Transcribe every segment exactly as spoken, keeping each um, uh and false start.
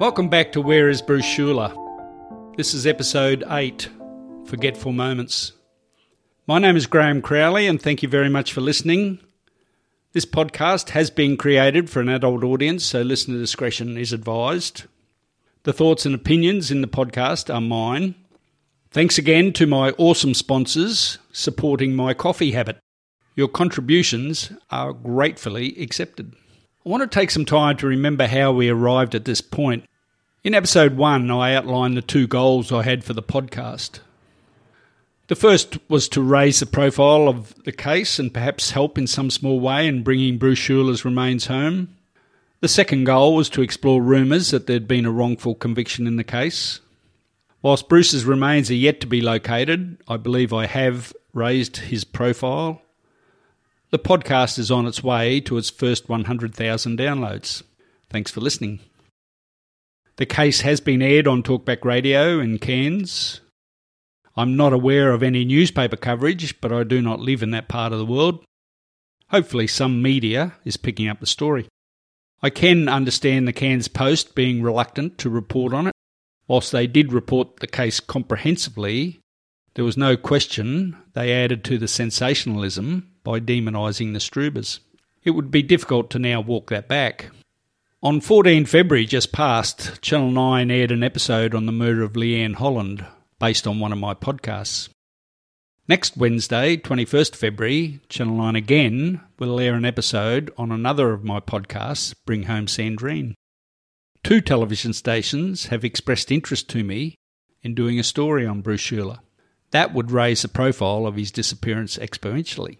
Welcome back to Where is Bruce Schuler? This is episode eight, Forgetful Moments. My name is Graeme Crowley and thank you very much for listening. This podcast has been created for an adult audience, so listener discretion is advised. The thoughts and opinions in the podcast are mine. Thanks again to my awesome sponsors supporting my coffee habit. Your contributions are gratefully accepted. I want to take some time to remember how we arrived at this point. In episode one, I outlined the two goals I had for the podcast. The first was to raise the profile of the case and perhaps help in some small way in bringing Bruce Schuler's remains home. The second goal was to explore rumours that there'd been a wrongful conviction in the case. Whilst Bruce's remains are yet to be located, I believe I have raised his profile. The podcast is on its way to its first one hundred thousand downloads. Thanks for listening. The case has been aired on Talkback Radio in Cairns. I'm not aware of any newspaper coverage, but I do not live in that part of the world. Hopefully some media is picking up the story. I can understand the Cairns Post being reluctant to report on it. Whilst they did report the case comprehensively, there was no question they added to the sensationalism by demonising the Strubers. It would be difficult to now walk that back. On the fourteenth of February just past, Channel nine aired an episode on the murder of Leanne Holland, based on one of my podcasts. Next Wednesday, the twenty-first of February, Channel nine again will air an episode on another of my podcasts, Bring Home Sandrine. Two television stations have expressed interest to me in doing a story on Bruce Schuler. That would raise the profile of his disappearance exponentially.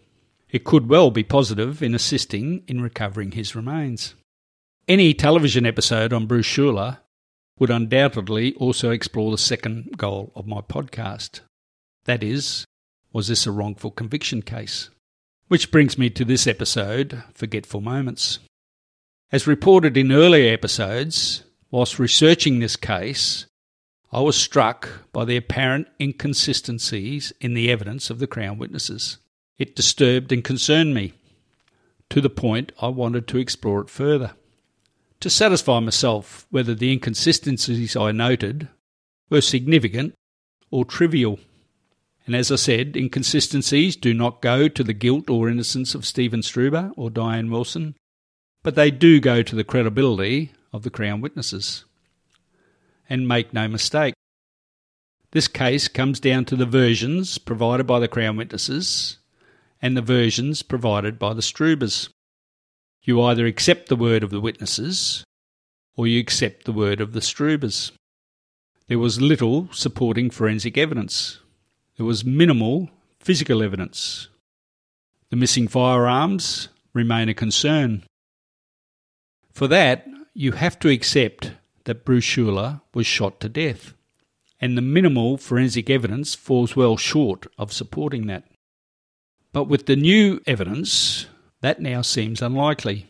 It could well be positive in assisting in recovering his remains. Any television episode on Bruce Schuler would undoubtedly also explore the second goal of my podcast. That is, was this a wrongful conviction case? Which brings me to this episode, Forgetful Moments. As reported in earlier episodes, whilst researching this case, I was struck by the apparent inconsistencies in the evidence of the Crown witnesses. It disturbed and concerned me, to the point I wanted to explore it further. To satisfy myself whether the inconsistencies I noted were significant or trivial. And as I said, inconsistencies do not go to the guilt or innocence of Stephen Struber or Diane Wilson, but they do go to the credibility of the Crown witnesses. And make no mistake, this case comes down to the versions provided by the Crown witnesses and the versions provided by the Strubers. You either accept the word of the witnesses or you accept the word of the Strubers. There was little supporting forensic evidence. There was minimal physical evidence. The missing firearms remain a concern. For that, you have to accept that Bruce Schuler was shot to death. and the minimal forensic evidence falls well short of supporting that. But with the new evidence, that now seems unlikely.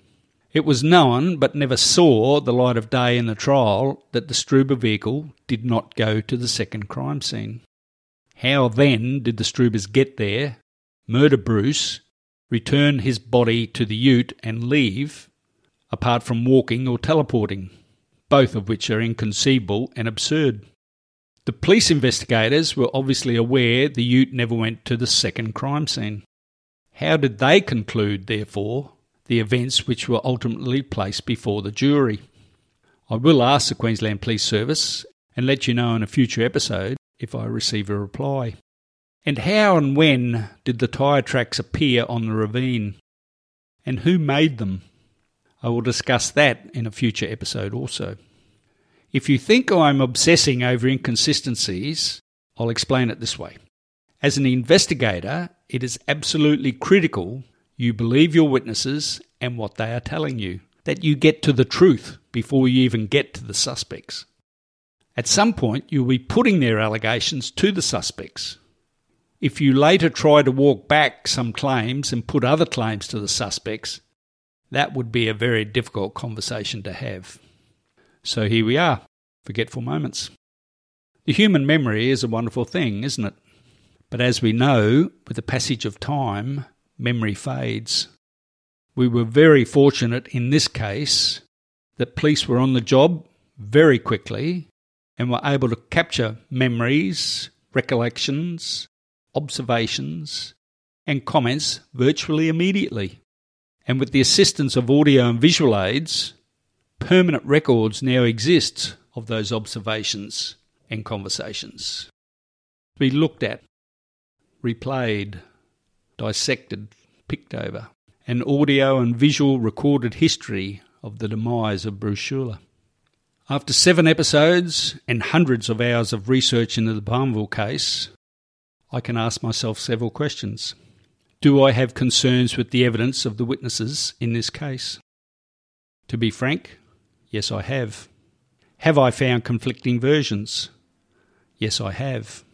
It was known, but never saw the light of day in the trial, that the Struber vehicle did not go to the second crime scene. How then did the Strubers get there, murder Bruce, return his body to the ute and leave, apart from walking or teleporting, both of which are inconceivable and absurd? The police investigators were obviously aware the ute never went to the second crime scene. How did they conclude, therefore, the events which were ultimately placed before the jury? I will ask the Queensland Police Service and let you know in a future episode if I receive a reply. And how and when did the tyre tracks appear on the ravine? And who made them? I will discuss that in a future episode also. If you think I'm obsessing over inconsistencies, I'll explain it this way. As an investigator, it is absolutely critical you believe your witnesses and what they are telling you, that you get to the truth before you even get to the suspects. At some point, you'll be putting their allegations to the suspects. If you later try to walk back some claims and put other claims to the suspects, that would be a very difficult conversation to have. So here we are, forgetful moments. The human memory is a wonderful thing, isn't it? But as we know, with the passage of time, memory fades. We were very fortunate in this case that police were on the job very quickly and were able to capture memories, recollections, observations, and comments virtually immediately. And with the assistance of audio and visual aids, permanent records now exist of those observations and conversations. To be looked at, replayed, dissected, picked over, an audio and visual recorded history of the demise of Bruce Schuler. After seven episodes and hundreds of hours of research into the Palmerville case, I can ask myself several questions. Do I have concerns with the evidence of the witnesses in this case? To be frank, yes, I have. Have I found conflicting versions? Yes, I have.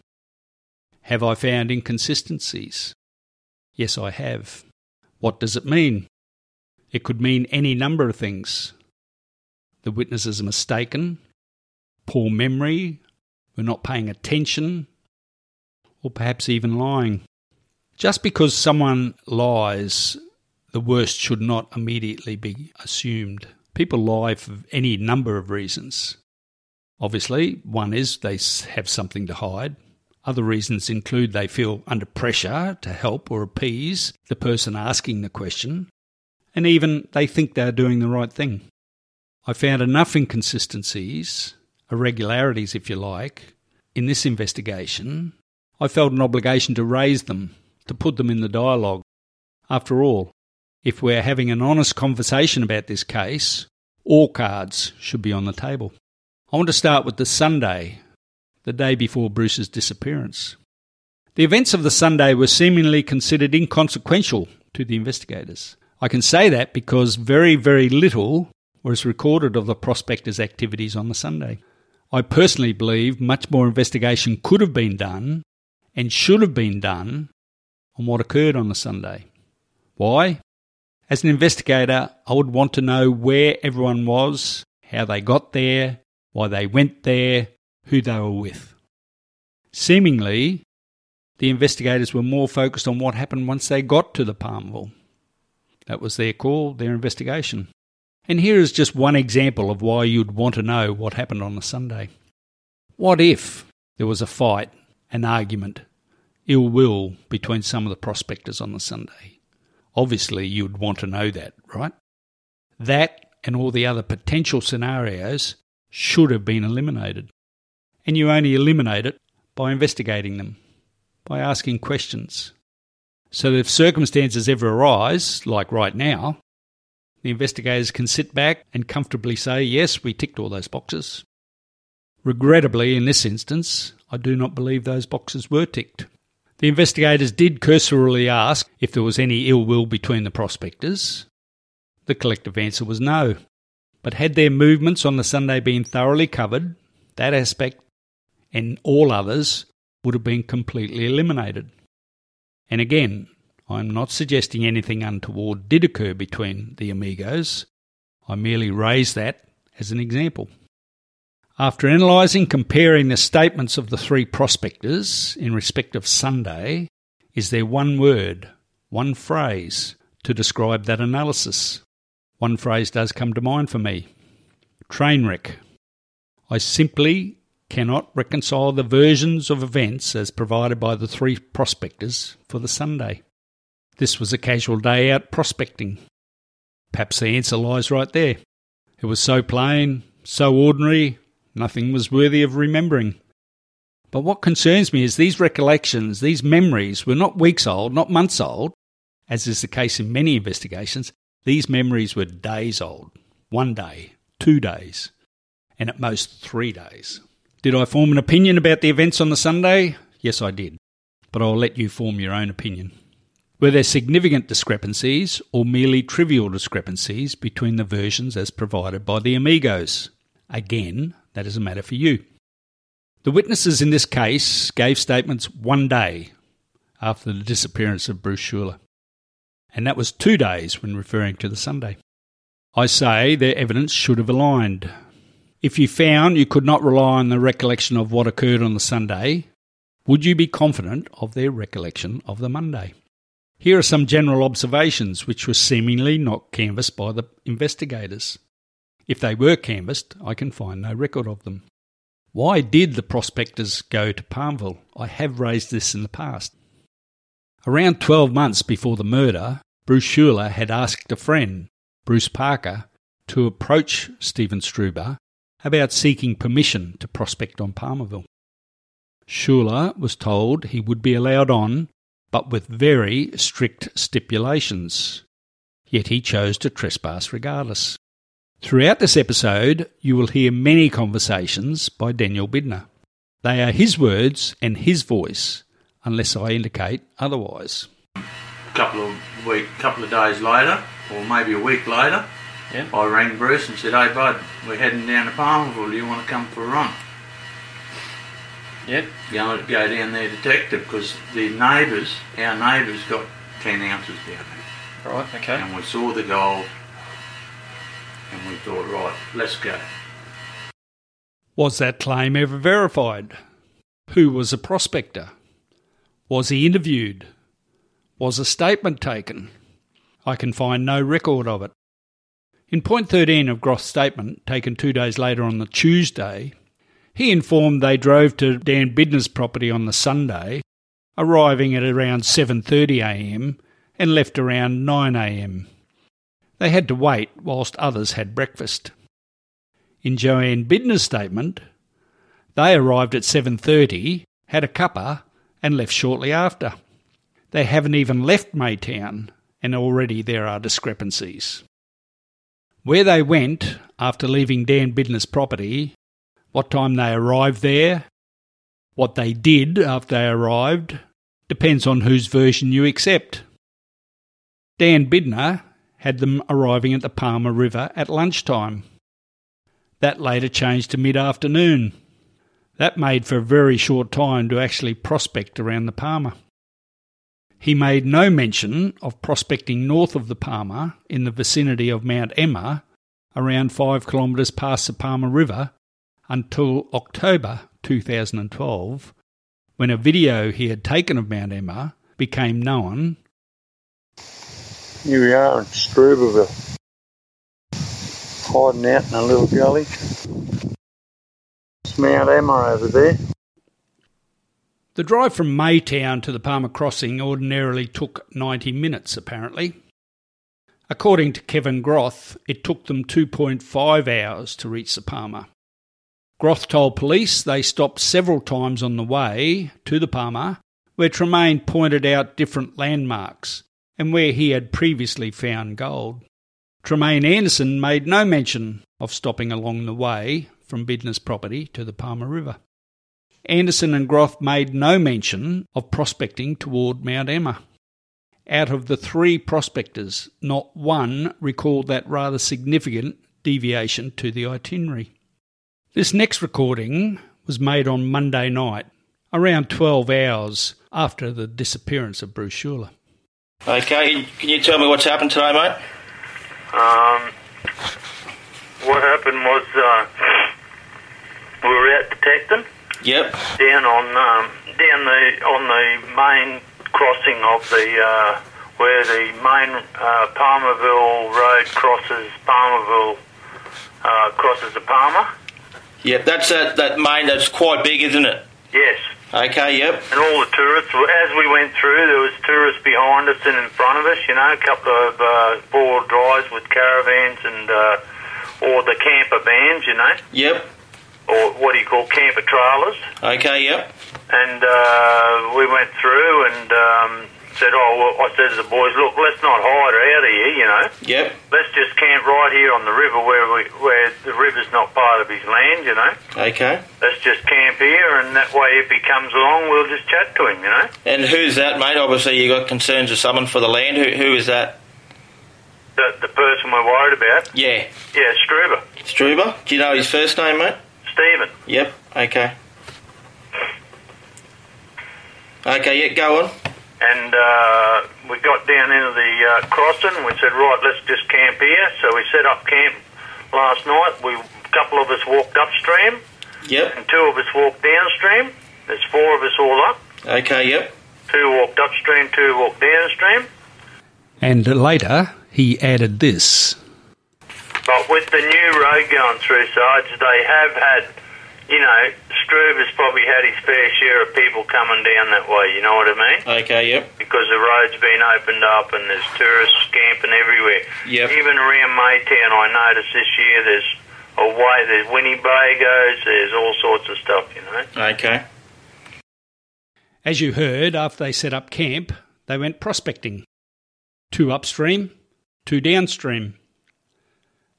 Have I found inconsistencies? Yes, I have. What does it mean? It could mean any number of things. The witnesses are mistaken, poor memory, were not paying attention, or perhaps even lying. Just because someone lies, the worst should not immediately be assumed. People lie for any number of reasons. Obviously, one is they have something to hide. Other reasons include they feel under pressure to help or appease the person asking the question, and even they think they're doing the right thing. I found enough inconsistencies, irregularities if you like, in this investigation. I felt an obligation to raise them, to put them in the dialogue. After all, if we're having an honest conversation about this case, all cards should be on the table. I want to start with the Sunday, the day before Bruce's disappearance. The events of the Sunday were seemingly considered inconsequential to the investigators. I can say that because very, very little was recorded of the prospector's activities on the Sunday. I personally believe much more investigation could have been done and should have been done on what occurred on the Sunday. Why? As an investigator, I would want to know where everyone was, how they got there, why they went there, who they were with. Seemingly, the investigators were more focused on what happened once they got to the Palmerville. That was their call, their investigation. And here is just one example of why you'd want to know what happened on the Sunday. What if there was a fight, an argument, ill will between some of the prospectors on the Sunday? Obviously, you'd want to know that, right? That and all the other potential scenarios should have been eliminated. And you only eliminate it by investigating them, by asking questions. So that if circumstances ever arise, like right now, the investigators can sit back and comfortably say, yes, we ticked all those boxes. Regrettably, in this instance, I do not believe those boxes were ticked. The investigators did cursorily ask if there was any ill will between the prospectors. The collective answer was no. But had their movements on the Sunday been thoroughly covered, that aspect, and all others would have been completely eliminated. And again, I'm not suggesting anything untoward did occur between the amigos. I merely raise that as an example. After analysing, comparing the statements of the three prospectors in respect of Sunday, is there one word, one phrase to describe that analysis? One phrase does come to mind for me. Train wreck. I simply cannot reconcile the versions of events as provided by the three prospectors for the Sunday. This was a casual day out prospecting. Perhaps the answer lies right there. It was so plain, so ordinary, nothing was worthy of remembering. But what concerns me is these recollections, these memories, were not weeks old, not months old, as is the case in many investigations. These memories were days old. One day, two days, and at most three days. Did I form an opinion about the events on the Sunday? Yes, I did. But I'll let you form your own opinion. Were there significant discrepancies or merely trivial discrepancies between the versions as provided by the amigos? Again, that is a matter for you. The witnesses in this case gave statements one day after the disappearance of Bruce Schuler, and that was two days when referring to the Sunday. I say their evidence should have aligned. If you found you could not rely on the recollection of what occurred on the Sunday, would you be confident of their recollection of the Monday? Here are some general observations which were seemingly not canvassed by the investigators. If they were canvassed, I can find no record of them. Why did the prospectors go to Palmerville? I have raised this in the past. Around twelve months before the murder, Bruce Schuler had asked a friend, Bruce Parker, to approach Stephen Struber about seeking permission to prospect on Palmerville. Schuler was told he would be allowed on, but with very strict stipulations. Yet he chose to trespass regardless. Throughout this episode, you will hear many conversations by Daniel Bidner. They are his words and his voice, unless I indicate otherwise. A couple of week, couple of days later, or maybe a week later, yeah. I rang Bruce and said, "Hey, bud, we're heading down to Palmerville. Do you want to come for a run?" Yep. Go, go down there, detective, because the neighbours, our neighbours, got ten ounces down there. Right, okay. And we saw the gold, and we thought, right, let's go. Was that claim ever verified? Who was a prospector? Was he interviewed? Was a statement taken? I can find no record of it. In point thirteen of Groth's statement, taken two days later on the Tuesday, he informed they drove to Dan Bidner's property on the Sunday, arriving at around seven thirty a m and left around nine a m. They had to wait whilst others had breakfast. In Joanne Bidner's statement, they arrived at seven thirty, had a cuppa and left shortly after. They haven't even left Maytown and already there are discrepancies. Where they went after leaving Dan Bidner's property, what time they arrived there, what they did after they arrived, depends on whose version you accept. Dan Bidner had them arriving at the Palmer River at lunchtime. That later changed to mid-afternoon. That made for a very short time to actually prospect around the Palmer. He made no mention of prospecting north of the Palmer in the vicinity of Mount Emma, around five kilometres past the Palmer River, until October two thousand twelve, when a video he had taken of Mount Emma became known. Here we are in Struberville, hiding out in a little gully. It's Mount Emma over there. The drive from Maytown to the Palmer Crossing ordinarily took ninety minutes, apparently. According to Kevin Groth, it took them two point five hours to reach the Palmer. Groth told police they stopped several times on the way to the Palmer, where Tremaine pointed out different landmarks and where he had previously found gold. Tremaine Anderson made no mention of stopping along the way from Bidner's property to the Palmer River. Anderson and Groth made no mention of prospecting toward Mount Emma. Out of the three prospectors, not one recalled that rather significant deviation to the itinerary. This next recording was made on Monday night, around twelve hours after the disappearance of Bruce Schuler. Okay, can you tell me what's happened today, mate? Um, what happened was uh, we were out detecting. Yep. Down on um, down the on the main crossing of the uh, where the main uh, Palmerville Road crosses Palmerville uh, crosses the Palmer. Yep, that's that that main that's quite big, isn't it? Yes. Okay, yep. And all the tourists, as we went through, there was tourists behind us and in front of us, you know, a couple of uh, four-wheel drives with caravans and, uh, or the camper vans, you know. Yep. Or what do you call camper trailers. Okay, yep. And uh, we went through and um, said, oh, well, I said to the boys, look, let's not hide out of here, you know. Yep. Let's just camp right here on the river where we, where the river's not part of his land, you know. Okay. Let's just camp here, and that way if he comes along, we'll just chat to him, you know. And who's that, mate? Obviously you got concerns with someone for the land. Who Who is that? The, the person we're worried about? Yeah. Yeah, Struber. Struber? Do you know his first name, mate? Stephen. Yep, okay. Okay, yeah, go on. And uh, we got down into the uh, crossing. We said, right, let's just camp here. So we set up camp last night. We, a couple of us walked upstream. Yep. And two of us walked downstream. There's four of us all up. Okay, yep. Two walked upstream, two walked downstream. And later, he added this. But with the new road going through, Sarge, they have had, you know, Struber's probably had his fair share of people coming down that way, you know what I mean? Okay, yep. Because the road's been opened up and there's tourists camping everywhere. Yep. Even around Maytown, I noticed this year there's a way, there's Winnebago's, there's all sorts of stuff, you know? Okay. As you heard, after they set up camp, they went prospecting. Two upstream, two downstream.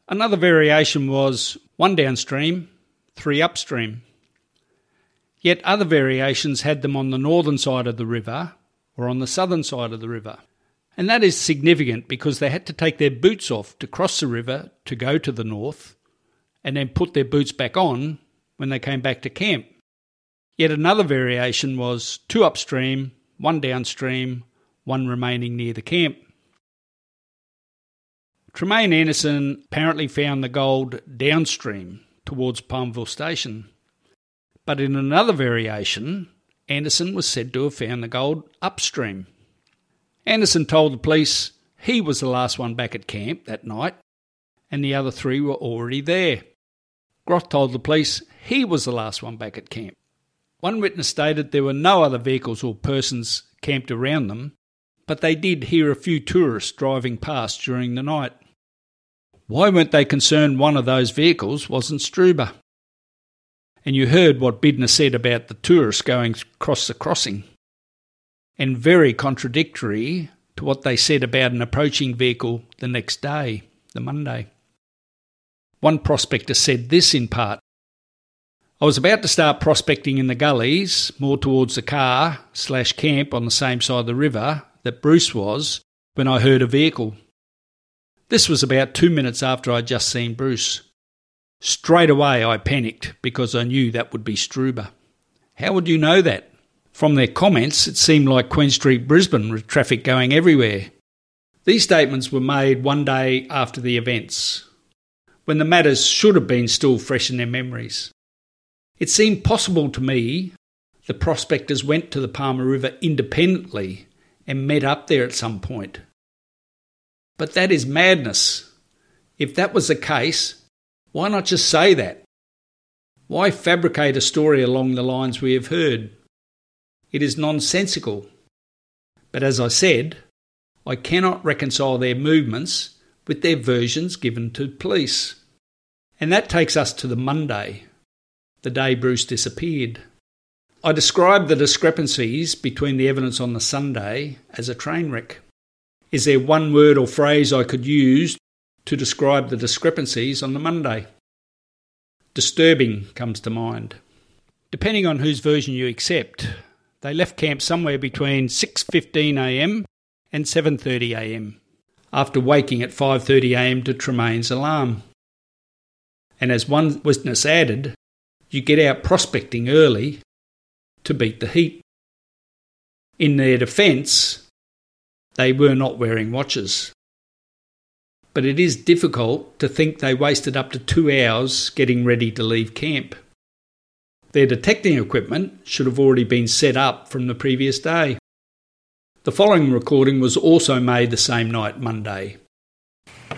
Another variation was one downstream, three upstream. Yet other variations had them on the northern side of the river or on the southern side of the river. And that is significant because they had to take their boots off to cross the river to go to the north and then put their boots back on when they came back to camp. Yet another variation was two upstream, one downstream, one remaining near the camp. Tremaine Anderson apparently found the gold downstream towards Palmerville Station. But in another variation, Anderson was said to have found the gold upstream. Anderson told the police he was the last one back at camp that night and the other three were already there. Groth told the police he was the last one back at camp. One witness stated there were no other vehicles or persons camped around them, but they did hear a few tourists driving past during the night. Why weren't they concerned one of those vehicles wasn't Struber? And you heard what Bidner said about the tourists going across the crossing. And very contradictory to what they said about an approaching vehicle the next day, the Monday. One prospector said this in part. I was about to start prospecting in the gullies, more towards the car slash camp on the same side of the river that Bruce was, when I heard a vehicle. This was about two minutes after I'd just seen Bruce. Straight away I panicked because I knew that would be Struber. How would you know that? From their comments, it seemed like Queen Street, Brisbane, with traffic going everywhere. These statements were made one day after the events, when the matters should have been still fresh in their memories. It seemed possible to me the prospectors went to the Palmer River independently and met up there at some point. But that is madness. If that was the case, why not just say that? Why fabricate a story along the lines we have heard? It is nonsensical. But as I said, I cannot reconcile their movements with their versions given to police. And that takes us to the Monday, the day Bruce disappeared. I described the discrepancies between the evidence on the Sunday as a train wreck. Is there one word or phrase I could use to describe the discrepancies on the Monday? Disturbing comes to mind. Depending on whose version you accept, they left camp somewhere between six fifteen a.m. and seven thirty a.m. after waking at five thirty a.m. to Tremaine's alarm. And as one witness added, you get out prospecting early to beat the heat. In their defence, they were not wearing watches. But it is difficult to think they wasted up to two hours getting ready to leave camp. Their detecting equipment should have already been set up from the previous day. The following recording was also made the same night, Monday.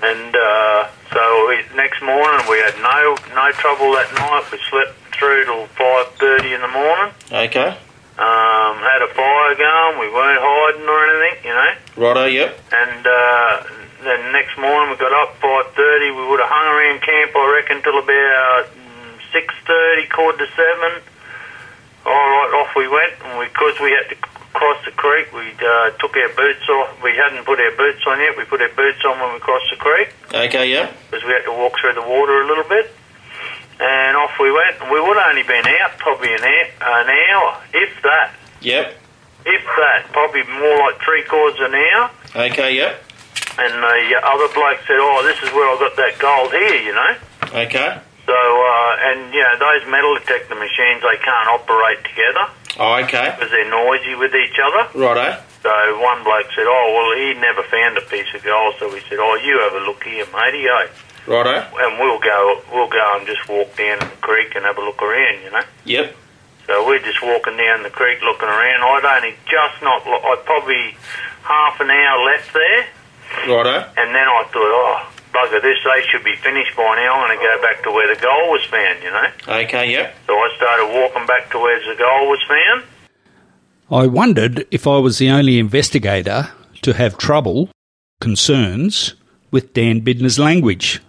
And uh, so next morning we had no no trouble that night. We slept through till five thirty in the morning. Okay. Um, had a fire going. We weren't hiding or anything, you know. Righto, yep. And uh, then next morning we got up five thirty. We would have hung around camp, I reckon, till about six thirty, quarter to seven. All right, off we went, and because we, we had to cross the creek, we uh, took our boots off. We hadn't put our boots on yet. We put our boots on when we crossed the creek. Okay, yeah. Because we had to walk through the water a little bit. And off we went. We would have only been out probably an hour, an hour if that. Yep. If that. Probably more like three quarters of an hour. Okay, yep. And the other bloke said, oh, this is where I got that gold here, you know. Okay. So, uh, and, you know, those metal detector machines, they can't operate together. Oh, okay. Because they're noisy with each other. Righto. So one bloke said, oh, well, he never found a piece of gold, so we said, oh, you have a look here, matey, eh? Righto. And we'll go, we'll go and just walk down the creek and have a look around, you know. Yep. So we're just walking down the creek, looking around. I'd only just not, I'd probably half an hour left there. Righto. And then I thought, oh, bugger, this day should be finished by now. I'm going to go back to where the gold was found, you know. Okay, yep. So I started walking back to where the gold was found. I wondered if I was the only investigator to have trouble, concerns, with Dan Bidner's language.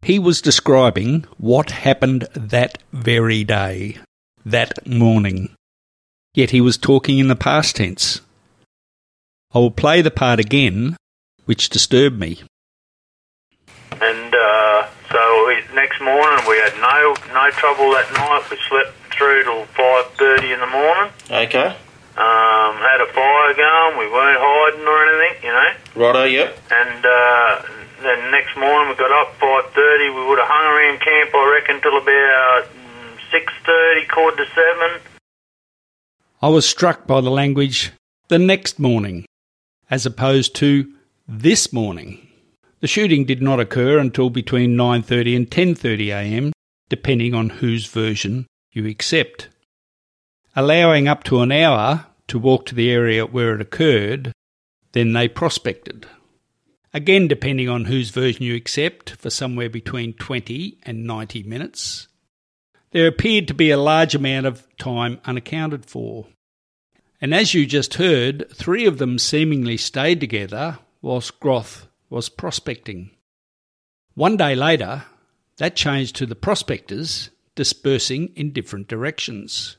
He was describing what happened that very day, that morning. Yet he was talking in the past tense. I will play the part again, which disturbed me. And uh, so next morning we had no no trouble that night. We slept through till five thirty in the morning. Okay. Um, had a fire going. We weren't hiding or anything, you know. Righto, yep. And uh, then next morning we got up five thirty. We would have hung around camp, I reckon, till about six thirty, quarter to seven. I was struck by the language the next morning, as opposed to this morning. The shooting did not occur until between nine thirty and ten thirty a m, depending on whose version you accept. Allowing up to an hour to walk to the area where it occurred, then they prospected. Again, depending on whose version you accept, for somewhere between twenty and ninety minutes. There appeared to be a large amount of time unaccounted for. And as you just heard, three of them seemingly stayed together whilst Groth was prospecting. One day later, that changed to the prospectors dispersing in different directions.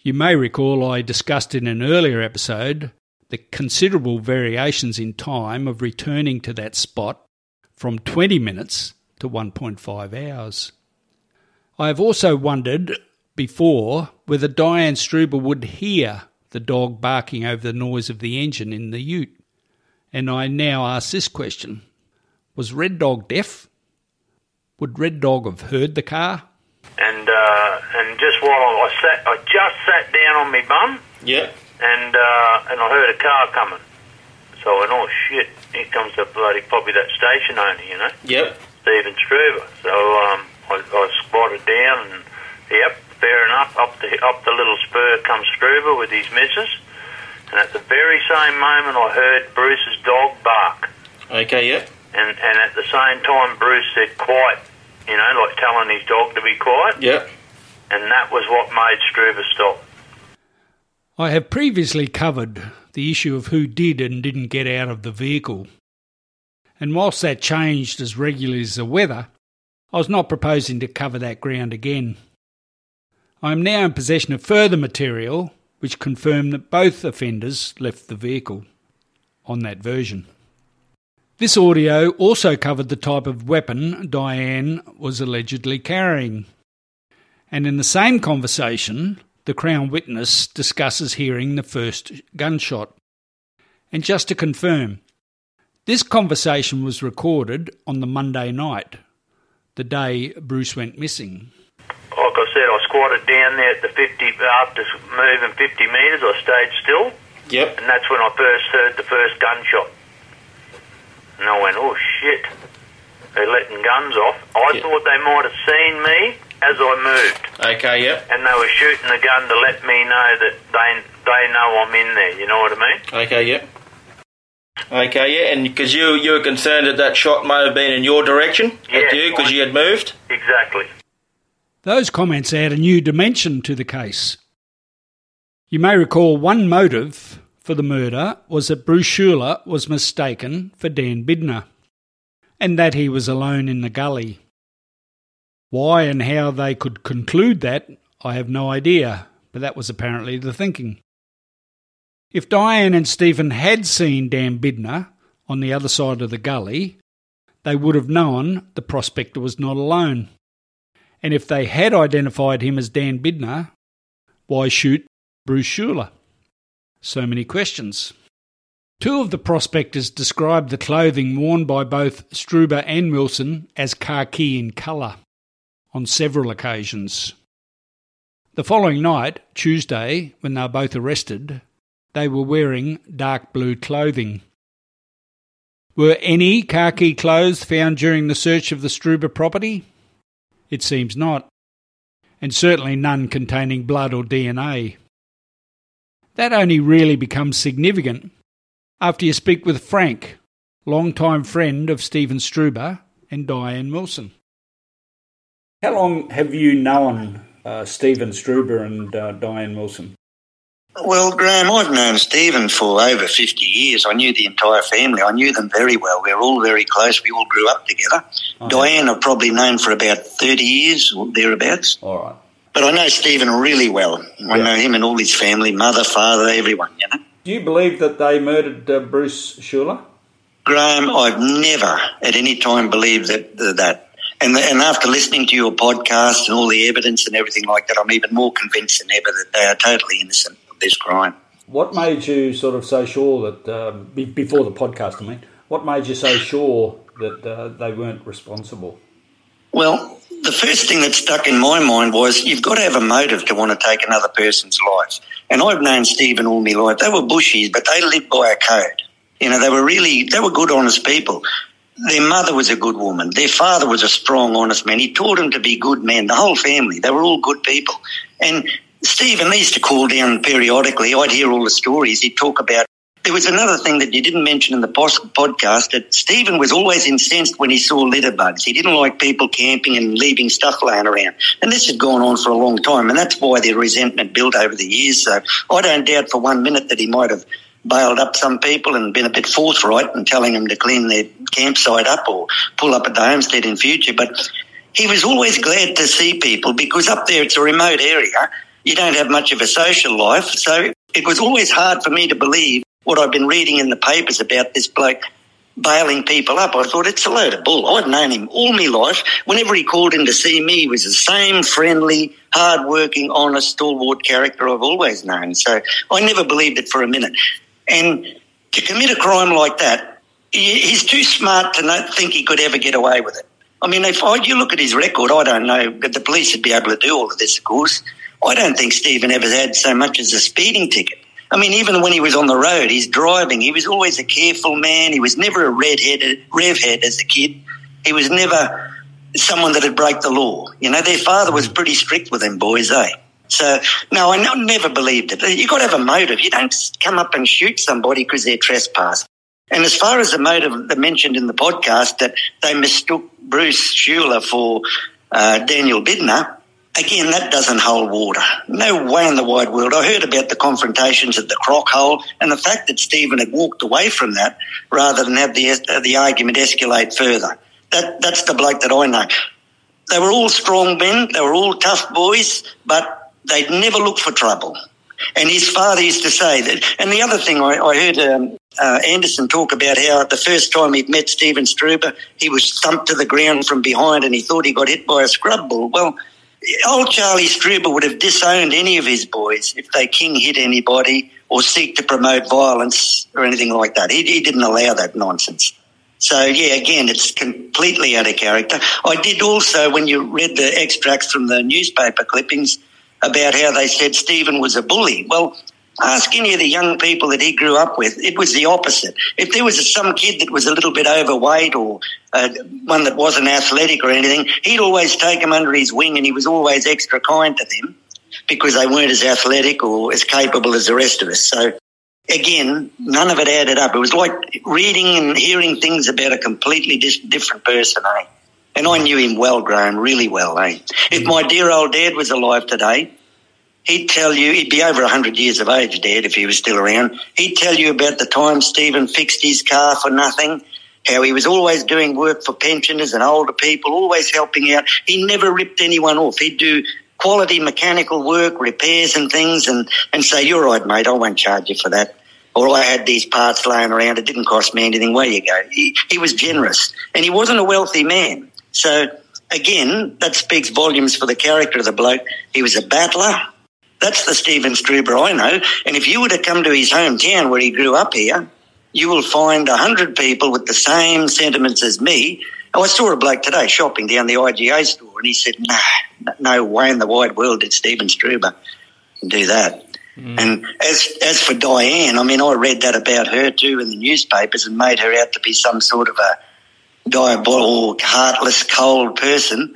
You may recall I discussed in an earlier episode the considerable variations in time of returning to that spot from twenty minutes to one point five hours. I have also wondered before whether Diane Struber would hear the dog barking over the noise of the engine in the ute. And I now ask this question. Was Red Dog deaf? Would Red Dog have heard the car? And uh, and just while I sat, I just sat down on my bum. Yeah. And, uh, and I heard a car coming. So I went, oh, shit, here comes the bloody, probably that station owner, you know? Yep. Stephen Struber. So um, I, I squatted down and, yep, fair enough, up the, up the little spur comes Struber with his missus. And at the very same moment, I heard Bruce's dog bark. Okay, yep. And and at the same time, Bruce said, quiet, you know, like telling his dog to be quiet. Yep. And that was what made Struber stop. I have previously covered the issue of who did and didn't get out of the vehicle. And whilst that changed as regularly as the weather, I was not proposing to cover that ground again. I am now in possession of further material which confirmed that both offenders left the vehicle on that version. This audio also covered the type of weapon Diane was allegedly carrying. And in the same conversation, the Crown witness discusses hearing the first gunshot. And just to confirm, this conversation was recorded on the Monday night, the day Bruce went missing. I said, I squatted down there at the fifty, after moving fifty metres, I stayed still. Yep. And that's when I first heard the first gunshot. And I went, oh, shit. They're letting guns off. I yep. thought they might have seen me as I moved. Okay, yep. And they were shooting the gun to let me know that they they know I'm in there, you know what I mean? Okay, yep. Okay, yeah, and because you, you were concerned that that shot may have been in your direction, yeah, at you, because you had moved? Exactly. Those comments add a new dimension to the case. You may recall one motive for the murder was that Bruce Schuler was mistaken for Dan Bidner and that he was alone in the gully. Why and how they could conclude that, I have no idea, but that was apparently the thinking. If Diane and Stephen had seen Dan Bidner on the other side of the gully, they would have known the prospector was not alone. And if they had identified him as Dan Bidner, why shoot Bruce Schuler? So many questions. Two of the prospectors described the clothing worn by both Struber and Wilson as khaki in colour on several occasions. The following night, Tuesday, when they were both arrested, they were wearing dark blue clothing. Were any khaki clothes found during the search of the Struber property? It seems not, and certainly none containing blood or D N A. That only really becomes significant after you speak with Frank, long-time friend of Stephen Struber and Diane Wilson. How long have you known uh, Stephen Struber and uh, Diane Wilson? Well, Graeme, I've known Stephen for over fifty years. I knew the entire family. I knew them very well. We were all very close. We all grew up together. Okay. Diane I've probably known for about thirty years or thereabouts. All right. But I know Stephen really well. Yeah. I know him and all his family, mother, father, everyone, you know. Do you believe that they murdered uh, Bruce Schuler? Graeme, I've never at any time believed that. Uh, that. And, the, and after listening to your podcast and all the evidence and everything like that, I'm even more convinced than ever that they are totally innocent of this crime. What made you sort of so sure that, uh, before the podcast, I mean, what made you so sure that uh, they weren't responsible? Well, the first thing that stuck in my mind was you've got to have a motive to want to take another person's life. And I've known Stephen all my life. They were bushies, but they lived by a code. You know, they were really, they were good, honest people. Their mother was a good woman. Their father was a strong, honest man. He taught them to be good men, the whole family. They were all good people. And Stephen used to call down periodically. I'd hear all the stories he'd talk about. There was another thing that you didn't mention in the podcast, that Stephen was always incensed when he saw litter bugs. He didn't like people camping and leaving stuff laying around. And this had gone on for a long time, and that's why their resentment built over the years. So I don't doubt for one minute that he might have bailed up some people and been a bit forthright and telling them to clean their campsite up or pull up at the homestead in future. But he was always glad to see people because up there it's a remote area. You don't have much of a social life. So it was always hard for me to believe what I've been reading in the papers about this bloke bailing people up. I thought it's a load of bull. I've known him all my life. Whenever he called in to see me, he was the same friendly, hard-working, honest, stalwart character I've always known. So I never believed it for a minute. And to commit a crime like that, he's too smart to not think he could ever get away with it. I mean, if I, you look at his record, I don't know, but the police would be able to do all of this, of course. I don't think Stephen ever had so much as a speeding ticket. I mean, even when he was on the road, he's driving. He was always a careful man. He was never a red-headed, rev-head as a kid. He was never someone that had broke the law. You know, their father was pretty strict with them boys, eh? So, no, I never believed it. You've got to have a motive. You don't come up and shoot somebody because they're trespassing. And as far as the motive that mentioned in the podcast, that they mistook Bruce Schuler for uh, Daniel Bidner, again, that doesn't hold water. No way in the wide world. I heard about the confrontations at the Crock Hole and the fact that Stephen had walked away from that rather than have the uh, the argument escalate further. That That's the bloke that I know. They were all strong men. They were all tough boys, but they'd never look for trouble. And his father used to say that. And the other thing, I, I heard um, uh, Anderson talk about how the first time he'd met Stephen Struber, he was thumped to the ground from behind and he thought he got hit by a scrub ball. Well, old Charlie Struber would have disowned any of his boys if they king hit anybody or seek to promote violence or anything like that. He, he didn't allow that nonsense. So, yeah, again, it's completely out of character. I did also, when you read the extracts from the newspaper clippings about how they said Stephen was a bully, well, ask any of the young people that he grew up with, it was the opposite. If there was some kid that was a little bit overweight or uh, one that wasn't athletic or anything, he'd always take them under his wing and he was always extra kind to them because they weren't as athletic or as capable as the rest of us. So, again, none of it added up. It was like reading and hearing things about a completely dis- different person, eh? And I knew him well, Graeme, really well, eh? If my dear old dad was alive today, he'd tell you, he'd be over one hundred years of age, Dad, if he was still around. He'd tell you about the time Stephen fixed his car for nothing, how he was always doing work for pensioners and older people, always helping out. He never ripped anyone off. He'd do quality mechanical work, repairs and things, and, and say, you're right, mate, I won't charge you for that. Or I had these parts laying around, it didn't cost me anything, where you go. He, he was generous, and he wasn't a wealthy man. So, again, that speaks volumes for the character of the bloke. He was a battler. That's the Stephen Struber I know. And if you were to come to his hometown where he grew up here, you will find a hundred people with the same sentiments as me. Oh, I saw a bloke today shopping down the I G A store and he said, no, nah, no way in the wide world did Stephen Struber do that. Mm. And as as for Diane, I mean, I read that about her too in the newspapers and made her out to be some sort of a diabolical, heartless, cold person.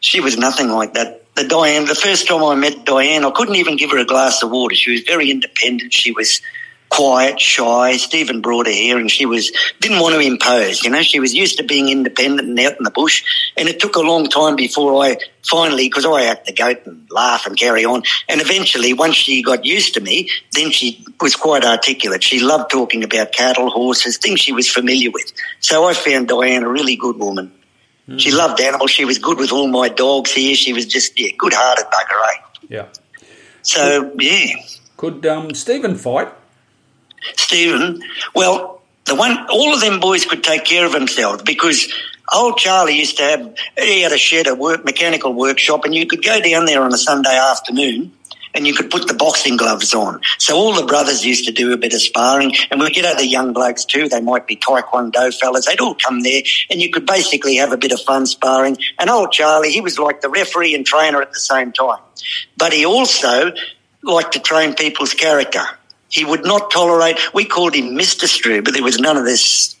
She was nothing like that. The Diane, the first time I met Diane, I couldn't even give her a glass of water. She was very independent. She was quiet, shy. Stephen brought her here and she was didn't want to impose, you know. She was used to being independent and out in the bush. And it took a long time before I finally, because I had to go and laugh and carry on. And eventually, once she got used to me, then she was quite articulate. She loved talking about cattle, horses, things she was familiar with. So I found Diane a really good woman. She loved animals. She was good with all my dogs here. She was just, yeah, good-hearted bugger, eh? Yeah. So, could, yeah. Could um, Stephen fight? Stephen? Well, the one, all of them boys could take care of themselves because old Charlie used to have, he had a shed, a work, mechanical workshop, and you could go down there on a Sunday afternoon and you could put the boxing gloves on. So all the brothers used to do a bit of sparring, and we'd get other young blokes too. They might be Taekwondo fellas. They'd all come there, and you could basically have a bit of fun sparring. And old Charlie, he was like the referee and trainer at the same time. But he also liked to train people's character. He would not tolerate – we called him Mister Struber, but there was none of this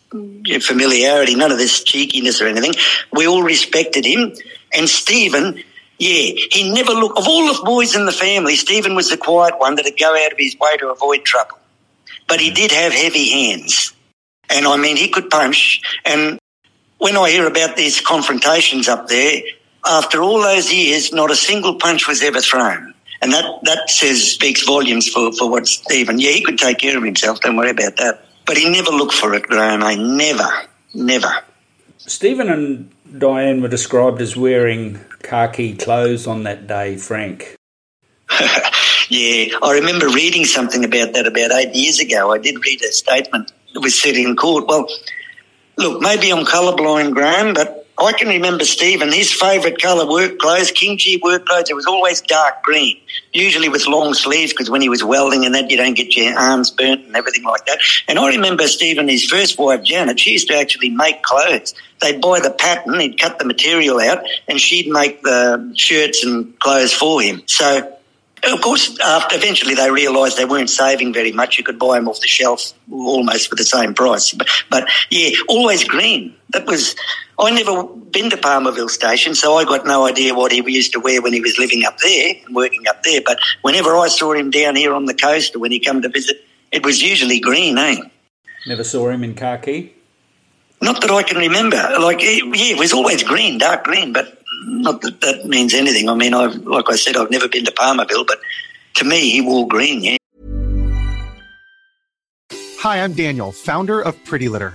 familiarity, none of this cheekiness or anything. We all respected him, and Stephen – yeah, he never looked, of all the boys in the family, Stephen was the quiet one that would go out of his way to avoid trouble. But he did have heavy hands. And, I mean, he could punch. And when I hear about these confrontations up there, after all those years, not a single punch was ever thrown. And that, that says, speaks volumes for, for what Stephen, yeah, he could take care of himself, don't worry about that. But he never looked for it, Graeme, I never, never. Stephen and Diane were described as wearing khaki clothes on that day, Frank. Yeah, I remember reading something about that about eight years ago. I did read a statement that was said in court. Well, look, maybe I'm colourblind, Graeme, but I can remember Stephen, his favourite colour work clothes, King G work clothes, it was always dark green, usually with long sleeves because when he was welding and that, you don't get your arms burnt and everything like that. And I remember Stephen, his first wife, Janet, she used to actually make clothes. They'd buy the pattern, he'd cut the material out, and she'd make the shirts and clothes for him. So, of course, after eventually they realised they weren't saving very much. You could buy them off the shelf almost for the same price. But, but yeah, always green. That was – I never been to Palmerville Station, so I got no idea what he used to wear when he was living up there and working up there. But whenever I saw him down here on the coast or when he come to visit, it was usually green, eh? Never saw him in khaki? Not that I can remember. Like, yeah, it was always green, dark green, but not that that means anything. I mean, I've, like I said, I've never been to Palmerville, but to me, he wore green, yeah. Hi, I'm Daniel, founder of Pretty Litter.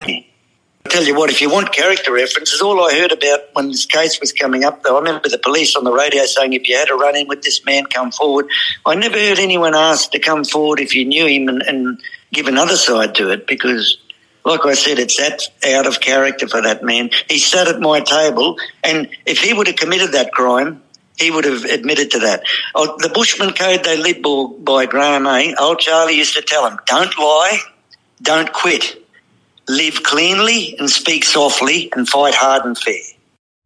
I tell you what, if you want character references, all I heard about when this case was coming up, though, I remember the police on the radio saying, if you had a run-in with this man, come forward. I never heard anyone asked to come forward if you knew him and, and give another side to it, because, like I said, it's that out of character for that man. He sat at my table, and if he would have committed that crime, he would have admitted to that. Oh, the Bushman Code they live by, Graham A., old Charlie used to tell him, don't lie, don't quit. Live cleanly and speak softly and fight hard and fair.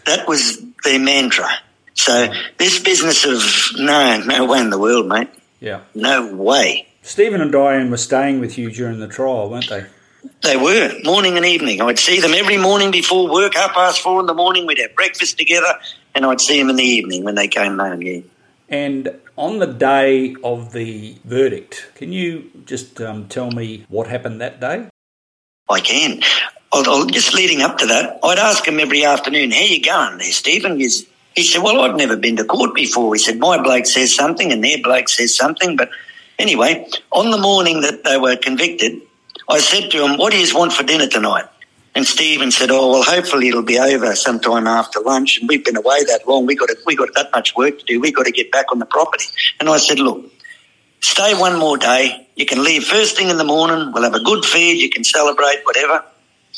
That was their mantra. So this business of no, no way in the world, mate. Yeah. No way. Stephen and Diane were staying with you during the trial, weren't they? They were, morning and evening. I'd see them every morning before work, half past four in the morning. We'd have breakfast together, and I'd see them in the evening when they came home, yeah. And on the day of the verdict, can you just um, tell me what happened that day? I can. I'll, I'll, just leading up to that, I'd ask him every afternoon, how you going there, Stephen? He's, he said, well, I've never been to court before. He said, my bloke says something and their bloke says something. But anyway, on the morning that they were convicted, I said to him, what do you want for dinner tonight? And Stephen said, oh, well, hopefully it'll be over sometime after lunch. And we've been away that long. We've got, we got that much work to do. We've got to get back on the property. And I said, look, stay one more day. You can leave first thing in the morning. We'll have a good feed. You can celebrate, whatever,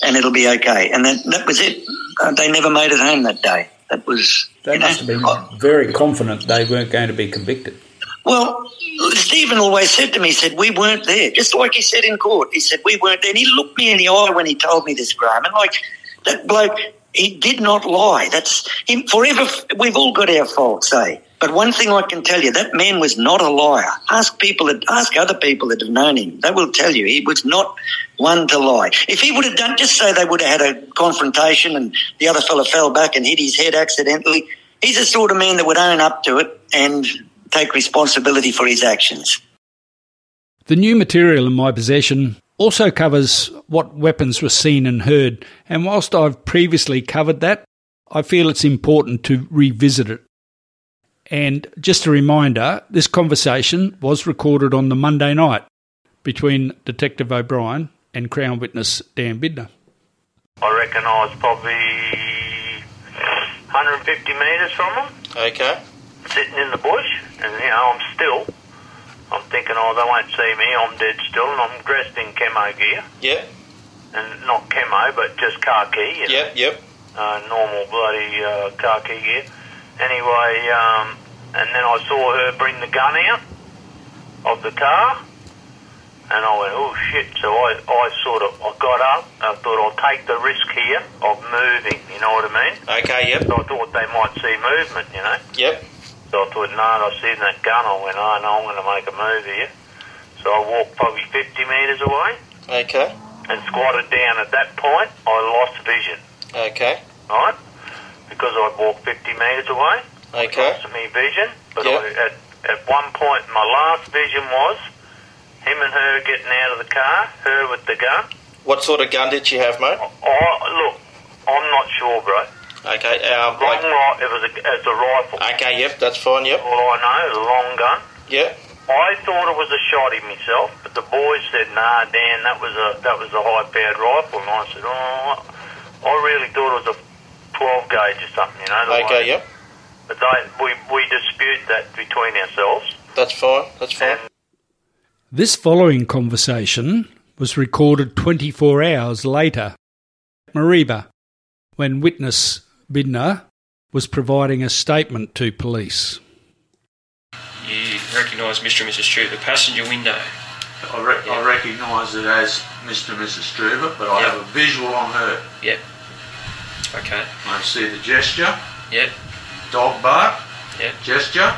and it'll be okay. And that, that was it. They never made it home that day. That was. They must have been very confident they weren't going to be convicted. Well, Stephen always said to me, he said, we weren't there. Just like he said in court. He said, we weren't there. And he looked me in the eye when he told me this, Graham. And, like, that bloke, he did not lie. That's him forever. We've all got our faults, eh? But one thing I can tell you, that man was not a liar. Ask people that, ask other people that have known him. They will tell you he was not one to lie. If he would have done, just say they would have had a confrontation and the other fella fell back and hit his head accidentally, he's the sort of man that would own up to it and take responsibility for his actions. The new material in my possession also covers what weapons were seen and heard, and whilst I've previously covered that, I feel it's important to revisit it. And just a reminder, this conversation was recorded on the Monday night between Detective O'Brien and Crown Witness Dan Bidner. I reckon I was probably one hundred fifty metres from them. Okay. Sitting in the bush, and, you know, I'm still. I'm thinking, oh, they won't see me, I'm dead still, and I'm dressed in camo gear. Yeah. And not camo, but just khaki. You know? Yep, yep. Uh, normal bloody uh, khaki gear. Anyway, um, and then I saw her bring the gun out of the car, and I went, oh, shit. So I, I sort of I got up, I thought, I'll take the risk here of moving, you know what I mean? Okay, yep. So I thought they might see movement, you know? Yep. So I thought, no, I seen that gun, I went, oh, no, I'm going to make a move here. So I walked probably fifty metres away. Okay. And squatted down. At that point, I lost vision. Okay. Right? Because I'd walked fifty metres away. Okay. Lost me vision, but yep. I, at, at one point, my last vision was him and her getting out of the car, her with the gun. What sort of gun did she have, mate? I, I, look, I'm not sure, bro. Okay. Um, long like, right, it was a, it was a rifle. Okay, yep, that's fine, yep. All I know, a long gun. Yep. I thought it was a shotty myself, but the boys said, nah, Dan, that was a that was a high-powered rifle. And I said, oh, I really thought it was a twelve gauge or something, you know. The okay, way. Yep. But they, we, we dispute that between ourselves. That's fine, that's fine. And this following conversation was recorded twenty-four hours later at Mareeba, when Witness Bidner was providing a statement to police. You recognise Mister and Missus Struber, the passenger window. I, re- yep. I recognise it as Mister and Missus Struber, but I yep. have a visual on her. Yep. Okay. I see the gesture. Yep. Dog bark. Yep. Gesture.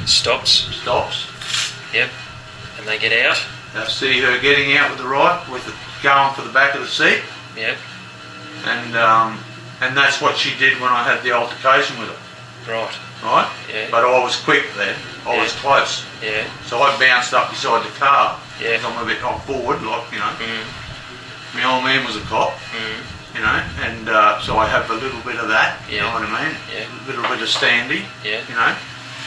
It stops. Stops. Yep. And they get out. I see her getting out with the right, with the, going for the back of the seat. Yep. And um, and that's what she did when I had the altercation with her. Right. Right? Yeah. But I was quick then. I yeah. was close. Yeah. So I bounced up beside the car. Yeah. Because I'm a bit on forward, like, you know. Mm. My old man was a cop. Mm. You know, and uh, so I have a little bit of that. Yeah. You know what I mean? Yeah. A little bit of standing. Yeah. You know.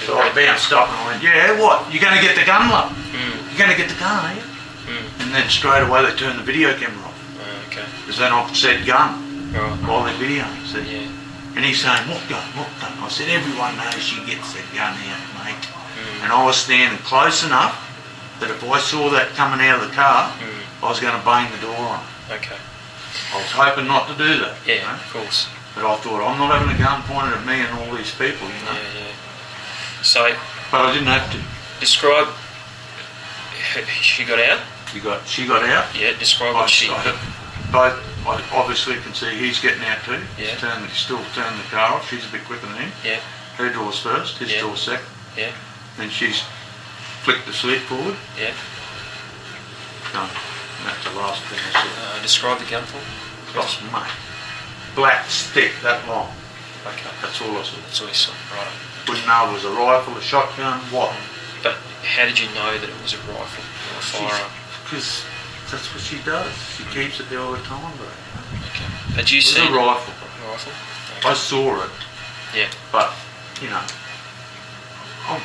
So I bounced up and I went, yeah, what? You're going to get the gun, love? Mm. You're going to get the gun, are you? Mm. And then straight away they turned the video camera off. Uh, okay. Because then I said gun right. while they're videoing. So. Yeah. And he's saying, what gun, what gun? I said, everyone knows she gets the gun out, mate. Mm. And I was standing close enough that if I saw that coming out of the car, mm. I was going to bang the door on. Okay. I was hoping not to do that. Yeah, you know? Of course. But I thought, I'm not having a gun pointed at me and all these people, you know. Yeah, yeah. So, but I didn't have to. Describe. She got out. You got. She got out. Yeah. Describe I, what she. I, both. I obviously can see he's getting out too. Yeah. He's turned, he's still turned the car off. She's a bit quicker than him. Yeah. Her door's first. His yeah. door's second. Yeah. Then she's flicked the sleeve forward. Yeah. No. That's the last thing I saw. Uh, describe the gun for. Lost mate. Black stick that long. Okay. That's all I saw. That's all I saw. Right. Wouldn't know it was a rifle, a shotgun, what? But how did you know that it was a rifle or a firearm? Because that's what she does. She mm. keeps it there all the time, bro. Okay. Had you seen it? It was a rifle. A rifle? Okay. I saw it. Yeah. But, you know, I,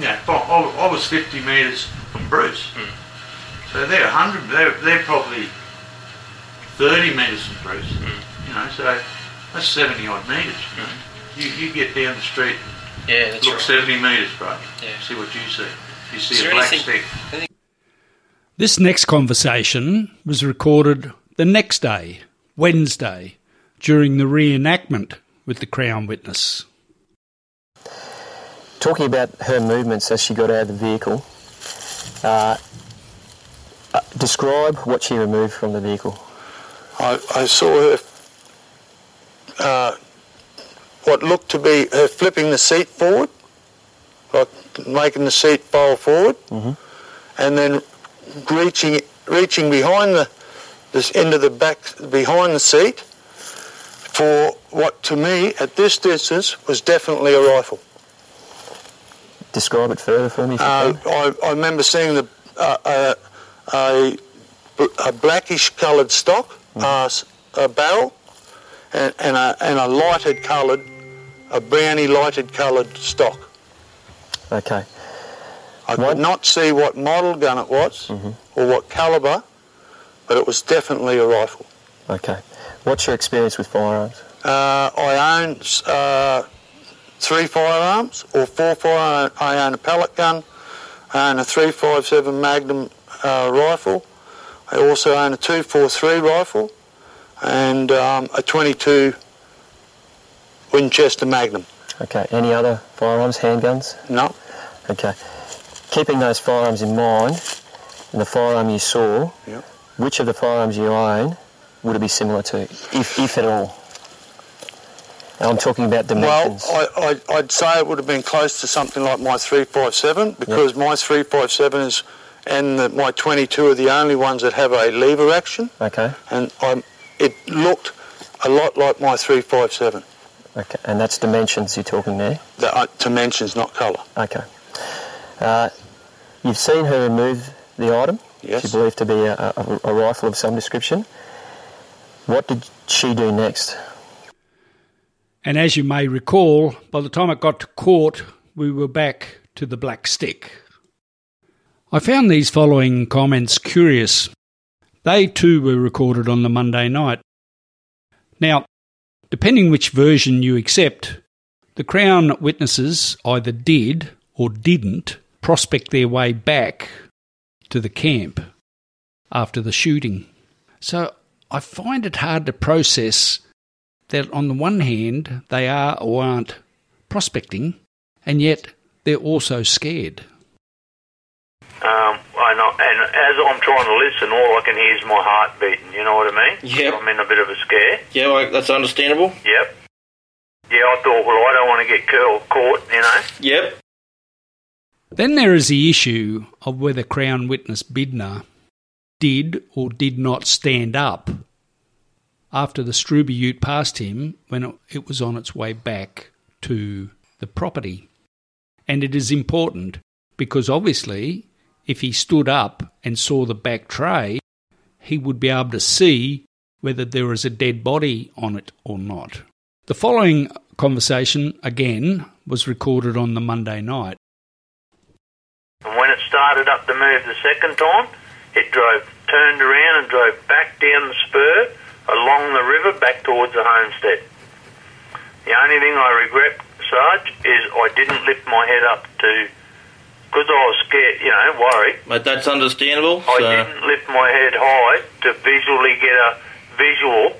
yeah, I, I was fifty metres from Bruce. Mm. So they're one hundred, they're, they're probably thirty metres from Bruce. Mm. You know, so that's seventy odd metres. You know? Mm. you, you get down the street. Yeah, that's look, right. seventy metres, bro. Yeah. See what you see. You see a black anything, stick. Anything? This next conversation was recorded the next day, Wednesday, during the reenactment with the Crown Witness. Talking about her movements as she got out of the vehicle, uh, uh, describe what she removed from the vehicle. I, I saw her... Uh, what looked to be her flipping the seat forward, like making the seat fold forward, mm-hmm. and then reaching reaching behind the this end of the back behind the seat for what to me at this distance was definitely a rifle. Describe it further for me. Uh, I, I remember seeing the uh, uh, a a blackish coloured stock, mm-hmm. uh, a barrel, and and a, and a lighted coloured. A brownie lighted coloured stock. Okay. I what? could not see what model gun it was mm-hmm. or what calibre, but it was definitely a rifle. Okay. What's your experience with firearms? Uh, I own uh, three firearms or four firearms. I own a pellet gun, I own a three fifty-seven Magnum uh, rifle, I also own a two forty-three rifle and um, a twenty-two Winchester Magnum. Okay, any other firearms, handguns? No. Okay. Keeping those firearms in mind, and the firearm you saw, yep. which of the firearms you own would it be similar to, if if at all? And I'm talking about dimensions. Well, I, I, I'd say it would have been close to something like my three fifty-seven, because yep. my three fifty-seven is, and the, my twenty-two are the only ones that have a lever action. Okay. And I, it looked a lot like my three fifty-seven. Okay, and that's dimensions you're talking there? The, uh, dimensions, not colour. Okay. Uh, you've seen her remove the item? Yes. She believed to be a, a, a rifle of some description. What did she do next? And as you may recall, by the time it got to court, we were back to the black stick. I found these following comments curious. They too were recorded on the Monday night. Now, depending which version you accept, the Crown witnesses either did or didn't prospect their way back to the camp after the shooting. So I find it hard to process that on the one hand they are or aren't prospecting, and yet they're also scared. Um, I know, and as I'm trying to listen, all I can hear is my heart beating, you know what I mean? Yeah. I'm in a bit of a scare. Yeah, well, that's understandable. Yep. Yeah, I thought, well, I don't want to get caught, you know? Yep. Then there is the issue of whether Crown witness Bidner did or did not stand up after the Struber ute passed him when it was on its way back to the property. And it is important because obviously if he stood up and saw the back tray, he would be able to see whether there is a dead body on it or not. The following conversation, again, was recorded on the Monday night. And when it started up the move the second time, it drove, turned around and drove back down the spur along the river back towards the homestead. The only thing I regret, Sarge, is I didn't lift my head up to, because I was scared, you know, worried. But that's understandable. I so. didn't lift my head high to visually get a visual.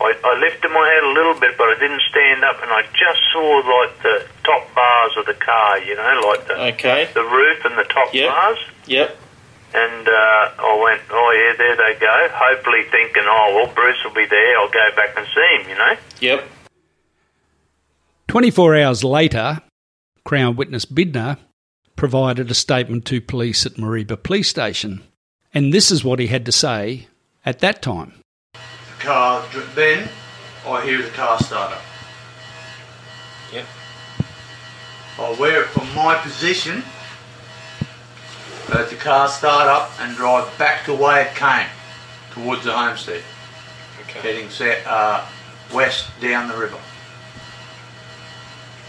I, I lifted my head a little bit, but I didn't stand up, and I just saw, like, the top bars of the car, you know, like the okay. the roof and the top yep. bars. Yep. And uh, I went, oh, yeah, there they go, hopefully thinking, oh, well, Bruce will be there, I'll go back and see him, you know. Yep. twenty-four hours later, Crown witness Bidner provided a statement to police at Mareeba Police Station, and this is what he had to say at that time. Car, then I hear the car start up. Yep. I wear it from my position, let the car start up and drive back the way it came, towards the homestead, okay. heading set, uh, west down the river,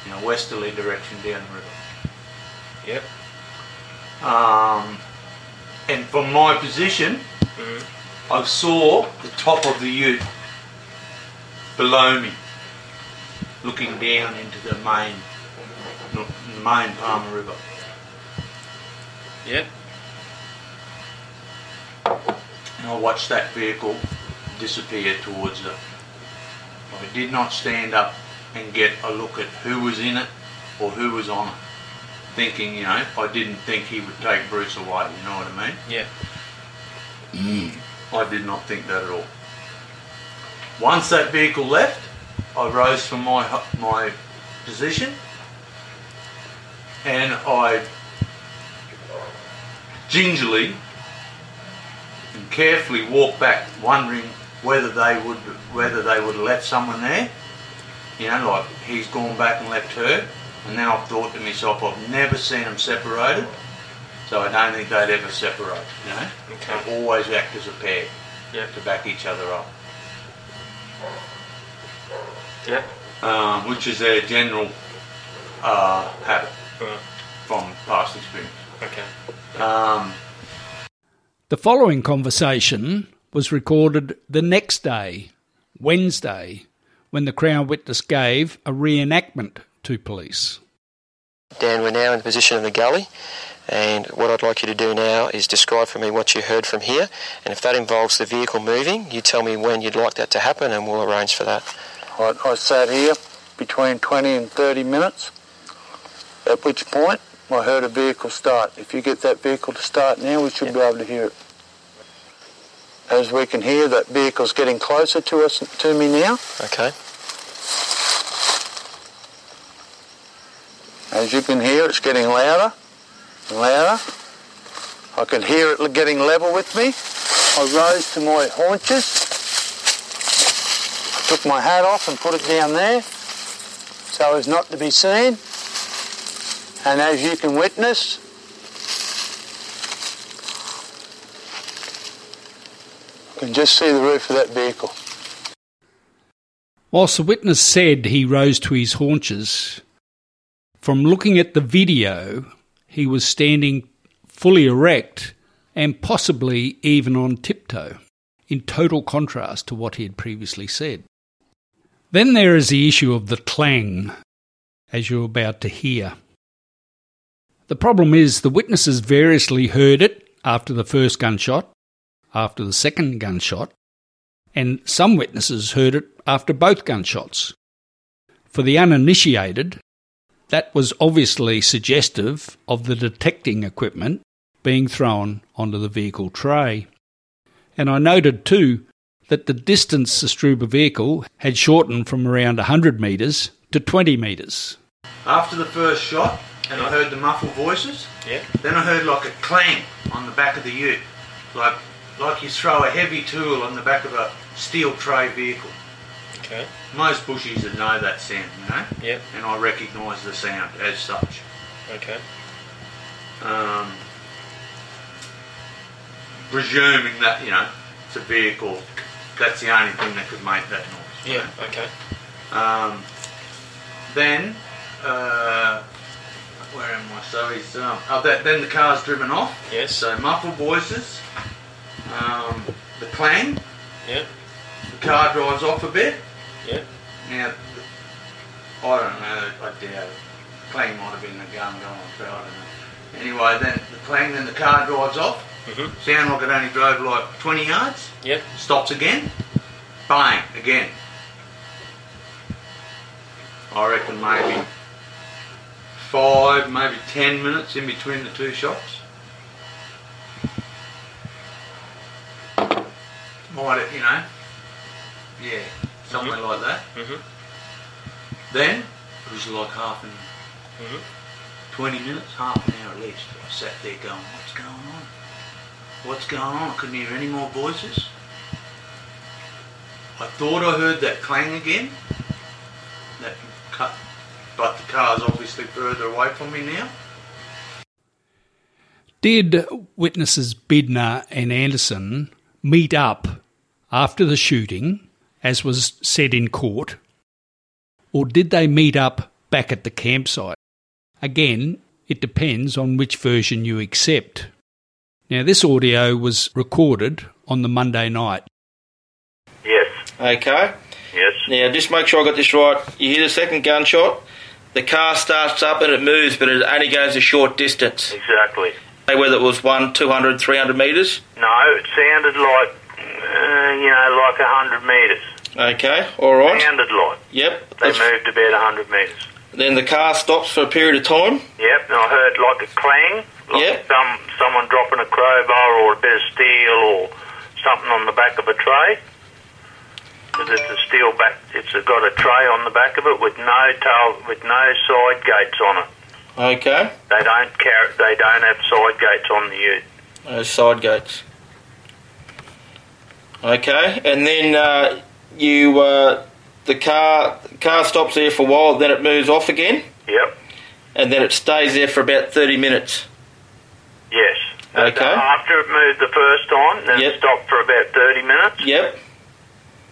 in a westerly direction down the river. Yep. Um, and from my position, mm-hmm. I saw the top of the ute below me, looking down into the main, main Palmer River. Yeah. And I watched that vehicle disappear towards it. I did not stand up and get a look at who was in it or who was on it, thinking, you know, I didn't think he would take Bruce away, you know what I mean? Yeah. Mm. I did not think that at all. Once that vehicle left, I rose from my my position and I gingerly and carefully walked back, wondering whether they would whether they would have left someone there. You know, like he's gone back and left her. And then I thought to myself, I've never seen them separated. So I don't think they'd ever separate, you know? Okay. They always act as a pair yep. to back each other up. Yeah. Um, which is their general uh, habit uh. from past experience. Okay. Um, the following conversation was recorded the next day, Wednesday, when the Crown witness gave a reenactment to police. Dan, we're now in the position of the gully. And what I'd like you to do now is describe for me what you heard from here. And if that involves the vehicle moving, you tell me when you'd like that to happen and we'll arrange for that. I, I sat here between twenty and thirty minutes, at which point I heard a vehicle start. If you get that vehicle to start now, we should yep. be able to hear it. As we can hear, that vehicle's getting closer to us, to me now. Okay. As you can hear, it's getting louder. Louder. I could hear it getting level with me. I rose to my haunches, took my hat off and put it down there so as not to be seen. And as you can witness, I can just see the roof of that vehicle. Whilst the witness said he rose to his haunches, from looking at the video, he was standing fully erect and possibly even on tiptoe, in total contrast to what he had previously said. Then there is the issue of the clang, as you're about to hear. The problem is the witnesses variously heard it after the first gunshot, after the second gunshot, and some witnesses heard it after both gunshots. For the uninitiated, that was obviously suggestive of the detecting equipment being thrown onto the vehicle tray. And I noted too that the distance the Struber vehicle had shortened from around one hundred metres to twenty metres, After the first shot, and yeah. I heard the muffled voices, yeah. then I heard like a clang on the back of the ute, like like you throw a heavy tool on the back of a steel tray vehicle. Okay. Most bushies would know that sound, you know? Yeah. And I recognise the sound as such. Okay. Um, presuming that, you know, it's a vehicle, that's the only thing that could make that noise. Yeah, right? Okay. Um, then, uh, where am I? So he's, um, oh, that, then the car's driven off. Yes. So muffled voices, um, the clang. Yeah. The car drives off a bit. Yeah. Now, I don't know, I doubt it. The clang might have been the gun going off, but I don't know. Anyway, then the clang, then the car drives off. Mm-hmm. Sound like it only drove like twenty yards. Yep. Stops again. Bang, again. I reckon maybe five, maybe ten minutes in between the two shots. Might it, you know. Yeah, something mm-hmm. like that. Mm-hmm. Then, it was like half an hour. Mm-hmm. twenty minutes, half an hour at least. I sat there going, what's going on? What's going on? I couldn't hear any more voices. I thought I heard that clang again. That cut, but the car's obviously further away from me now. Did witnesses Bidner and Anderson meet up after the shooting, as was said in court, or did they meet up back at the campsite? Again, it depends on which version you accept. Now, this audio was recorded on the Monday night. Yes. Okay. Yes. Now, just make sure I got this right. You hear the second gunshot, the car starts up and it moves, but it only goes a short distance. Exactly. Whether it was one, two hundred, three hundred metres? No, it sounded like, uh, you know, like a hundred metres. Okay, all right. It sounded like. Yep. They moved about a hundred metres. Then the car stops for a period of time? Yep, and I heard like a clang, like yep. some someone dropping a crowbar or a bit of steel or something on the back of a tray. Because it's a steel back, it's got a tray on the back of it with no tail, with no side gates on it. Okay. They don't carry, they don't have side gates on the ute. No side gates. Okay, and then uh, you uh, the car the car stops there for a while, then it moves off again. Yep. And then it stays there for about thirty minutes. Yes. Okay. And after it moved the first time, then yep. it stopped for about thirty minutes. Yep.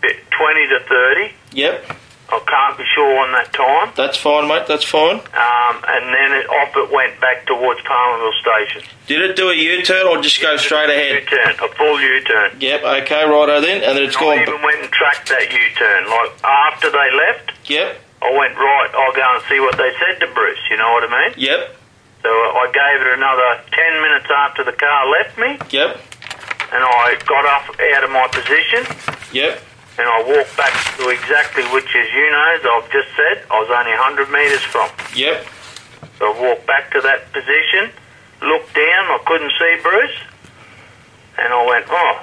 Twenty to thirty. Yep. I can't be sure on that time. That's fine, mate, that's fine. Um, and then it, off it went back towards Palmerville Station. Did it do a U-turn or just go straight ahead? U-turn, a full U-turn. Yep, okay, righto then. And then it's and gone... I even went and tracked that U-turn. Like, after they left, yep. I went, right, I'll go and see what they said to Bruce, you know what I mean? Yep. So I gave it another ten minutes after the car left me. Yep. And I got up out of my position. Yep. And I walked back to exactly which, as you know, as I've just said, I was only one hundred metres from. Yep. So I walked back to that position, looked down, I couldn't see Bruce, and I went, oh,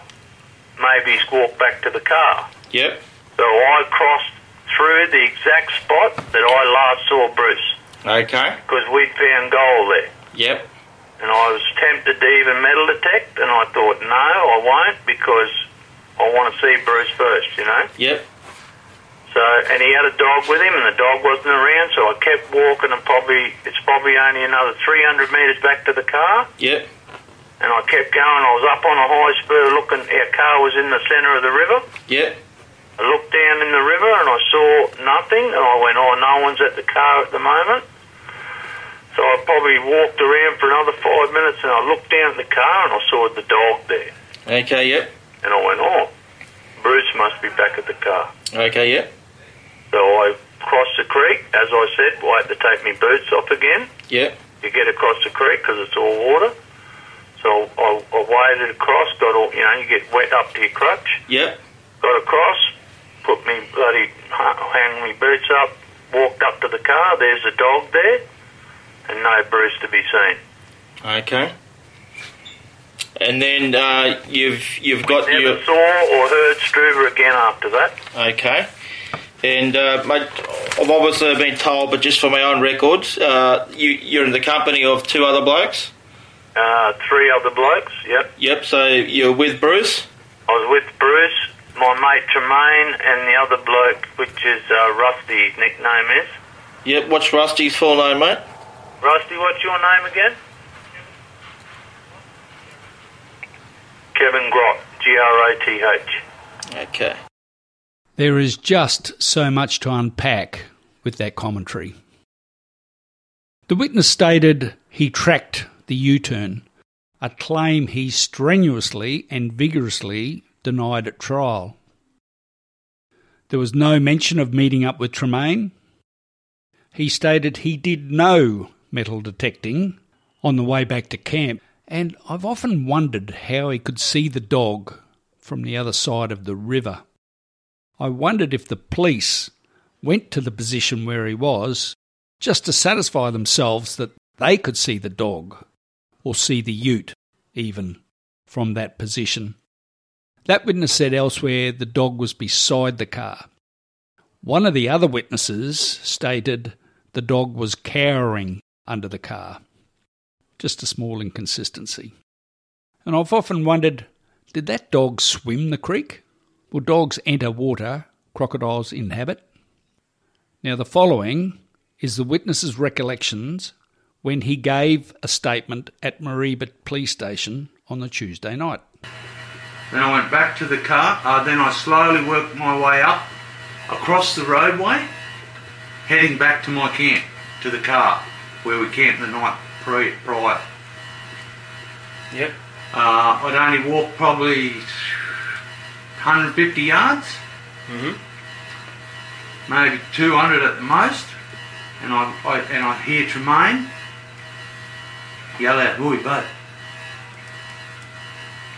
maybe he's walked back to the car. Yep. So I crossed through the exact spot that I last saw Bruce. Okay. Because we'd found gold there. Yep. And I was tempted to even metal detect, and I thought, no, I won't, because... I want to see Bruce first, you know? Yep. So, and he had a dog with him, and the dog wasn't around, so I kept walking, and probably, it's probably only another three hundred metres back to the car. Yep. And I kept going. I was up on a high spur looking. Our car was in the centre of the river. Yep. I looked down in the river, and I saw nothing, and I went, oh, no one's at the car at the moment. So I probably walked around for another five minutes, and I looked down at the car, and I saw the dog there. Okay, yep. And I went, oh, Bruce must be back at the car. Okay, yeah. So I crossed the creek. As I said, I had to take my boots off again. Yeah. You get across the creek because it's all water. So I, I waded across, got all, you know, you get wet up to your crutch. Yeah. Got across, put me bloody, hang my boots up, walked up to the car. There's a dog there, and no Bruce to be seen. Okay. And then uh, you've you've got... We never your... saw or heard Struber again after that. Okay. And uh, my, I've obviously been told, but just for my own records, uh, you, you're in the company of two other blokes? Uh, three other blokes, yep. Yep, so you're with Bruce? I was with Bruce, my mate Tremaine, and the other bloke, which is uh, Rusty, his nickname is. Yep, what's Rusty's full name, mate? Rusty, what's your name again? Kevin Groth, G R O T H. Okay. There is just so much to unpack with that commentary. The witness stated he tracked the U-turn, a claim he strenuously and vigorously denied at trial. There was no mention of meeting up with Tremaine. He stated he did no metal detecting on the way back to camp, and I've often wondered how he could see the dog from the other side of the river. I wondered if the police went to the position where he was just to satisfy themselves that they could see the dog, or see the ute, even, from that position. That witness said elsewhere the dog was beside the car. One of the other witnesses stated the dog was cowering under the car. Just a small inconsistency. And I've often wondered, did that dog swim the creek? Will dogs enter water crocodiles inhabit? Now, the following is the witness's recollections when he gave a statement at Mareeba Police Station on the Tuesday night. Then I went back to the car. Uh, then I slowly worked my way up across the roadway, heading back to my camp, to the car, where we camped the night pre- prior. Yep. Uh, I'd only walked probably one hundred fifty yards, mm-hmm. maybe two hundred at the most, and I, I and I hear Tremaine yell out, "Oi, bud!"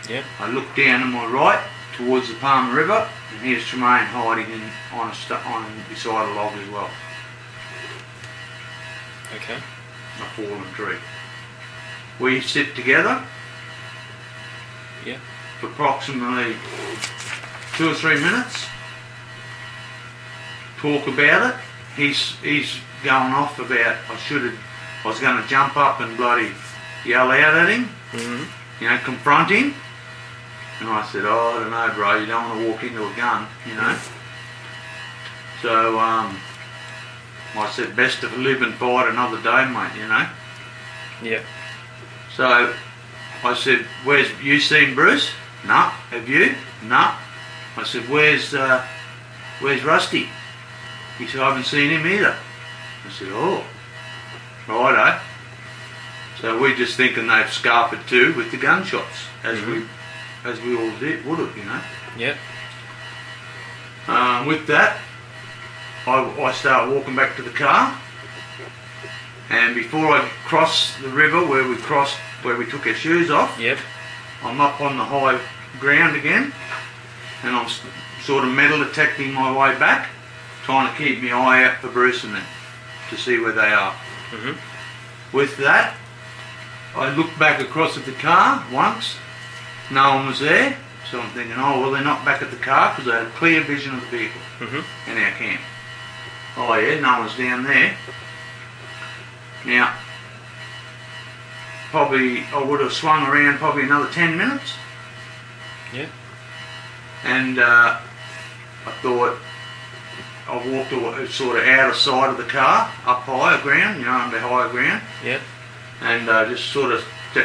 Yeah. I look down to my right towards the Palmer River, and here's Tremaine hiding in, on a st- on beside a log as well. Okay. A fallen tree. We sit together. Yeah. For approximately two or three minutes, talk about it. He's he's going off about I should have, I was going to jump up and bloody yell out at him, mm-hmm. you know, confront him. And I said, oh, I don't know, bro, you don't want to walk into a gun, you know. Mm-hmm. So um, I said, best to live and fight another day, mate, you know. Yeah. So I said, where's you seen Bruce? No. Nah. Have you? No. Nah. I said, where's uh, where's Rusty? He said, I haven't seen him either. I said, oh, righto. So we're just thinking they've scarpered too with the gunshots, as mm-hmm. we as we all did, would have, you know? Yep. Um, with that, I, I start walking back to the car, and before I cross the river where we crossed, where we took our shoes off, yep. I'm up on the high ground again, and I'm sort of metal detecting my way back, trying to keep my eye out for Bruce and them to see where they are. Mm-hmm. With that, I looked back across at the car once, no one was there, so I'm thinking, oh, well, they're not back at the car because they had clear vision of the vehicle mm-hmm. in our camp. Oh yeah, no one's down there. Now, probably I would have swung around probably another ten minutes. Yeah. And uh, I thought I walked away, sort of out of sight of the car, up higher ground, you know, under higher ground. Yeah. And uh, just sort of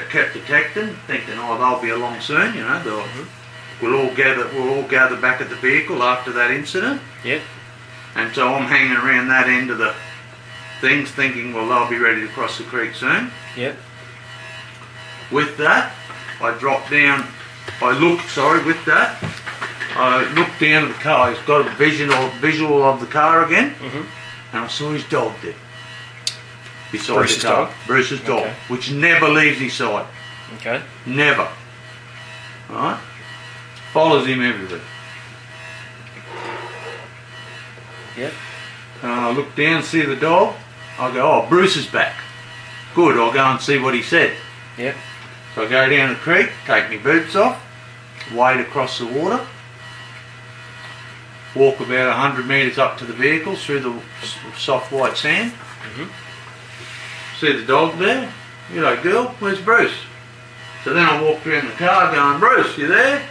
kept detecting, thinking, oh, they'll be along soon, you know. They'll, mm-hmm. We'll all gather. We'll all gather back at the vehicle after that incident. Yeah. And so I'm hanging around that end of the things, thinking, well, they'll be ready to cross the creek soon. Yeah. With that, I dropped down. I looked. Sorry, with that. I looked down at the car. He's got a visual, visual of the car again, mm-hmm. and I saw his dog there. Beside Bruce's the car. dog? Bruce's dog, okay. Which never leaves his side. Okay. Never. All right? Follows him everywhere. Yep. And I look down, see the dog. I go, oh, Bruce is back. Good, I'll go and see what he said. Yep. So I go down the creek, take my boots off, wade across the water. walk about one hundred metres up to the vehicles through the soft white sand. Mm-hmm. See the dog there? You know, girl, where's Bruce? So then I walked around the car going, Bruce, you there?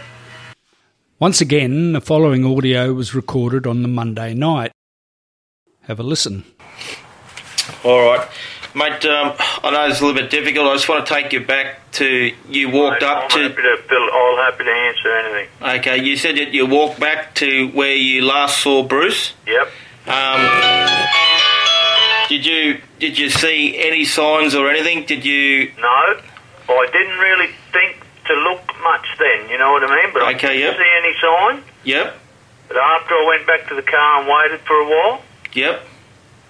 Once again, the following audio was recorded on the Monday night. Have a listen. All right. Mate, um, I know it's a little bit difficult. I just want to take you back to you walked Mate, up I'm to... Happy to fill, I'm happy to answer anything. Okay, you said that you walked back to where you last saw Bruce? Yep. Um, did you did you see any signs or anything? Did you... No, I didn't really think to look much then, you know what I mean? But okay, I didn't yep. see any sign. Yep. But after I went back to the car and waited for a while... Yep.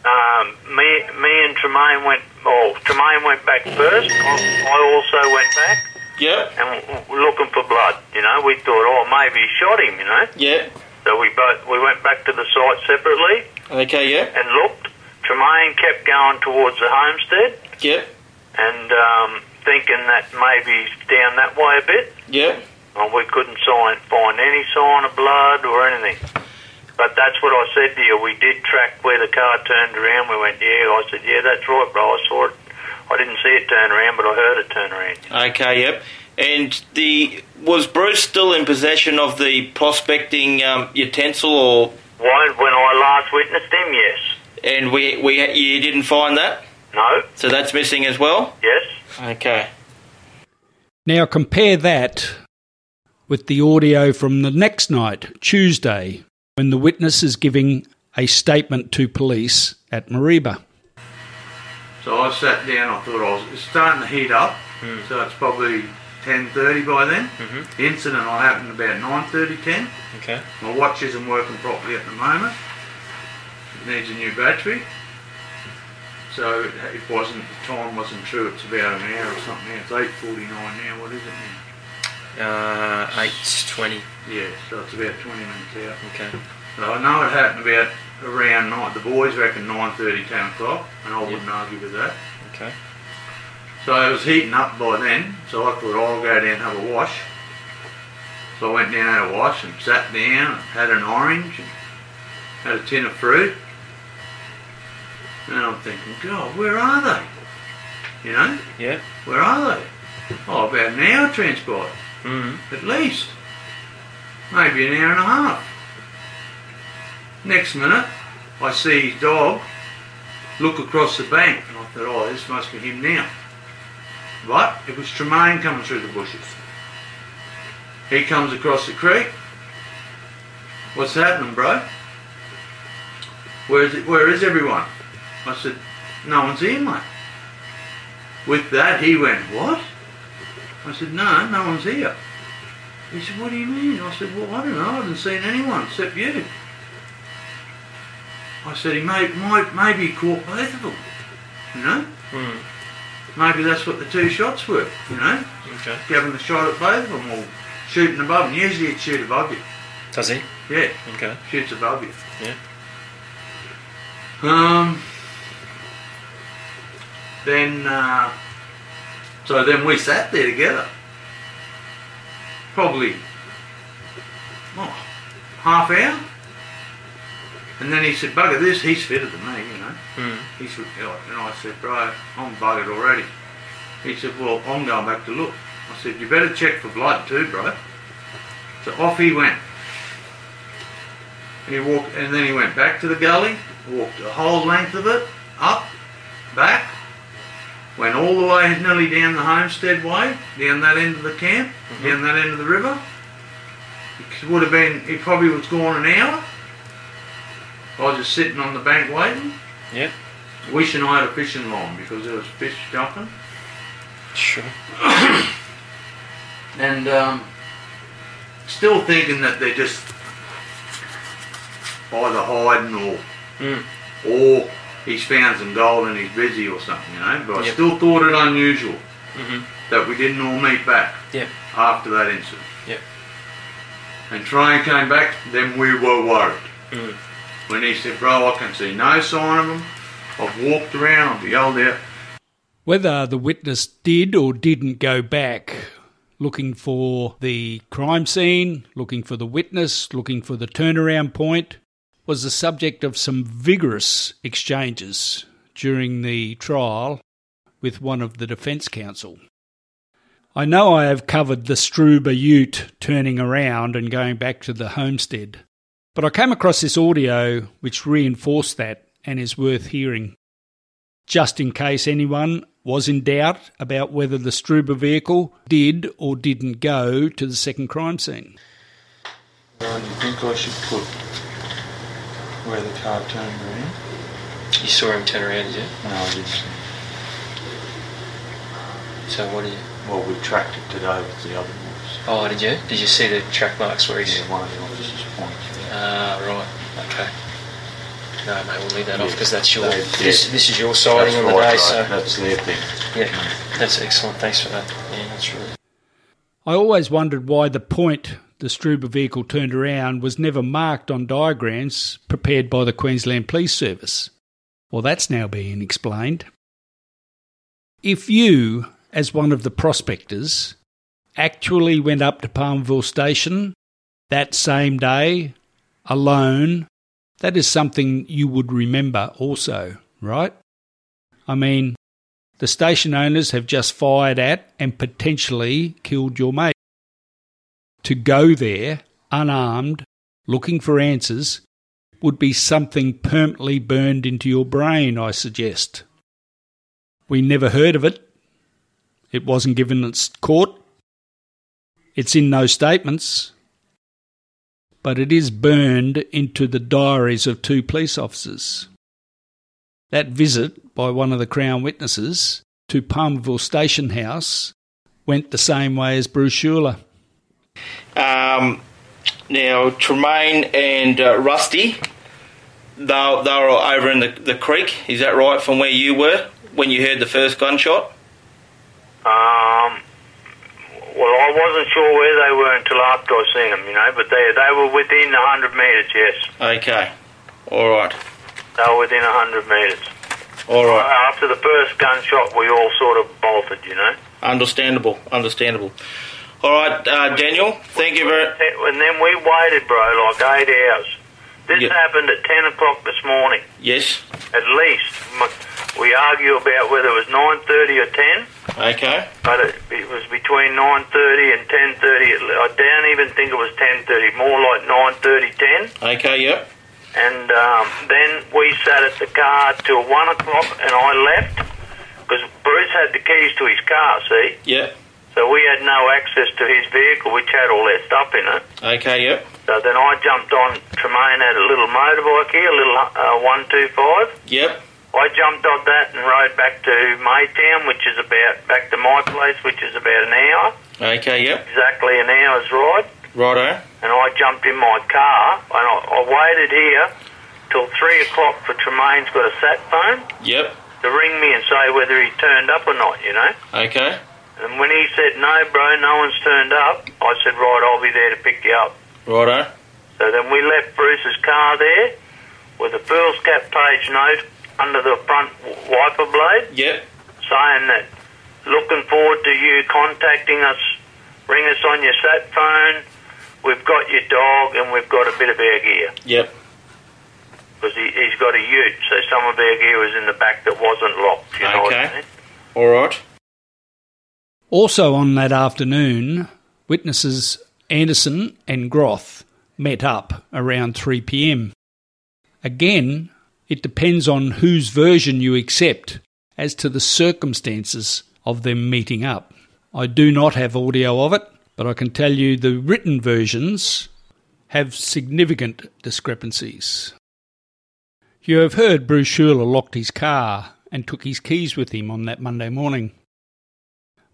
Um, me, me and Tremaine went. Oh, Tremaine went back first. I, I also went back. Yep. And w- looking for blood. You know, we thought, oh, maybe he shot him. You know. Yeah. So we both we went back to the site separately. Okay. Yeah. And looked. Tremaine kept going towards the homestead. Yep. And um, thinking that maybe he's down that way a bit. Yep. And we couldn't sign, find any sign of blood or anything. But that's what I said to you. We did track where the car turned around. We went, yeah. I said, yeah, that's right, bro. I saw it. I didn't see it turn around, but I heard it turn around. Okay, yep. And the was Bruce still in possession of the prospecting um, utensil or? Why, when I last witnessed him, yes. And we we you didn't find that? No. So that's missing as well? Yes. Okay. Now compare that with the audio from the next night, Tuesday, when the witness is giving a statement to police at Mareeba. So I sat down, I thought I was it's starting to heat up, mm. so it's probably ten thirty by then. Mm-hmm. The incident will happen about nine thirty, ten. Okay. My watch isn't working properly at the moment. It needs a new battery. So it, it wasn't, the time wasn't true, it's about an hour or something now. It's eight forty-nine now, what is it now? Uh, eight twenty. Yeah, so it's about twenty minutes out. Okay. So I know it happened about around night. The boys reckon nine thirty, ten o'clock, and I yep. wouldn't argue with that. Okay. So it was heating up by then, so I thought I'll go down and have a wash. So I went down and had a wash and sat down and had an orange and had a tin of fruit. And I'm thinking, God, where are they? You know? Yeah. Where are they? Oh, about an hour transpired. Mm-hmm. At least. Maybe an hour and a half. Next minute, I see his dog look across the bank, and I thought, oh, this must be him now. But it was Tremaine coming through the bushes. He comes across the creek. What's happening, bro? Where is it? Where is everyone? I said, no one's here, mate. With that, he went, what? I said, no, no one's here. He said, what do you mean? I said, well, I don't know. I haven't seen anyone except you. I said, he may, might, maybe he caught both of them, you know? Mm. Maybe that's what the two shots were, you know? Okay. Giving the shot at both of them or shooting above them. Usually he'd shoot above you. Does he? Yeah. Okay. Shoots above you. Yeah. Um. Then... Uh, So then we sat there together, probably oh, half hour, and then he said, bugger this, he's fitter than me, you know. Mm. He said, and I said, bro, I'm buggered already. He said, well, I'm going back to look. I said, you better check for blood too, bro. So off he went. And, he walked, and then he went back to the gully, walked the whole length of it, up, back, went all the way nearly down the homestead way, down that end of the camp, mm-hmm. down that end of the river. It would have been, he probably was gone an hour. I was just sitting on the bank waiting. Yeah. Wishing I had a fishing line because there was fish jumping. Sure. And um, still thinking that they're just either hiding or, mm. or he's found some gold and he's busy or something, you know. But yep. I still thought it unusual mm-hmm. that we didn't all meet back yep. after that incident. Yep. And Tremaine came back, then we were worried. Mm. When he said, bro, I can see no sign of him. I've walked around, I've yelled out. Whether the witness did or didn't go back looking for the crime scene, looking for the witness, looking for the turnaround point, was the subject of some vigorous exchanges during the trial with one of the defence counsel. I know I have covered the Struber ute turning around and going back to the homestead, but I came across this audio which reinforced that and is worth hearing, just in case anyone was in doubt about whether the Struber vehicle did or didn't go to the second crime scene. Well, you think I should put where the car turned around? You saw him turn around, did you? No, I didn't see him. So what did you... Well, we tracked it today with the other wolves. Oh, did you? Did you see the track marks where he's... Yeah, one of the officers' points. Ah, yeah. uh, right, okay. No, mate, we'll leave that yeah, off because that's your... They, this, yeah. this is your siding on the right, day, right. so... That's their thing. Yeah, that's excellent. Thanks for that. Yeah, that's really... I always wondered why the point the Struber vehicle turned around was never marked on diagrams prepared by the Queensland Police Service. Well, that's now being explained. If you, as one of the prospectors, actually went up to Palmerville Station that same day, alone, that is something you would remember also, right? I mean, the station owners have just fired at and potentially killed your mate. To go there, unarmed, looking for answers, would be something permanently burned into your brain, I suggest. We never heard of it. It wasn't given its court. It's in no statements. But it is burned into the diaries of two police officers. That visit by one of the Crown witnesses to Palmerville Station House went the same way as Bruce Schuler. Um, now, Tremaine and uh, Rusty, they, they were over in the, the creek. Is that right, from where you were when you heard the first gunshot? Um... Well, I wasn't sure where they were until after I seen them, you know, but they they were within one hundred metres, yes. Okay. All right. They were within one hundred metres. All right. Uh, after the first gunshot, we all sort of bolted, you know. Understandable, understandable. All right, uh, Daniel, thank you very... And then we waited, bro, like eight hours. This yep. happened at ten o'clock this morning. Yes. At least. We argue about whether it was nine thirty or ten. Okay. But it, it was between nine thirty and ten thirty. I don't even think it was ten thirty, more like nine thirty, ten. Okay, yep. And um, then we sat at the car till one o'clock and I left because Bruce had the keys to his car, see? Yep. So we had no access to his vehicle, which had all their stuff in it. Okay, yep. So then I jumped on, Tremaine had a little motorbike here, a little uh, one twenty-five. Yep. I jumped on that and rode back to Maytown, which is about, back to my place, which is about an hour. Okay, yep. Exactly an hour's ride. Righto. And I jumped in my car, and I, I waited here till three o'clock for Tremaine's got a sat phone. Yep. To ring me and say whether he turned up or not, you know. Okay. And when he said, no, bro, no one's turned up, I said, right, I'll be there to pick you up. Righto. So then we left Bruce's car there with a foolscap page note under the front wiper blade, yep, saying that looking forward to you contacting us, ring us on your sat phone, we've got your dog and we've got a bit of our gear. Yep. Because he, he's got a ute, so some of our gear was in the back that wasn't locked. You okay. know what I mean? All right. Also on that afternoon, witnesses Anderson and Groth met up around three p.m. Again, it depends on whose version you accept as to the circumstances of them meeting up. I do not have audio of it, but I can tell you the written versions have significant discrepancies. You have heard Bruce Schuler locked his car and took his keys with him on that Monday morning.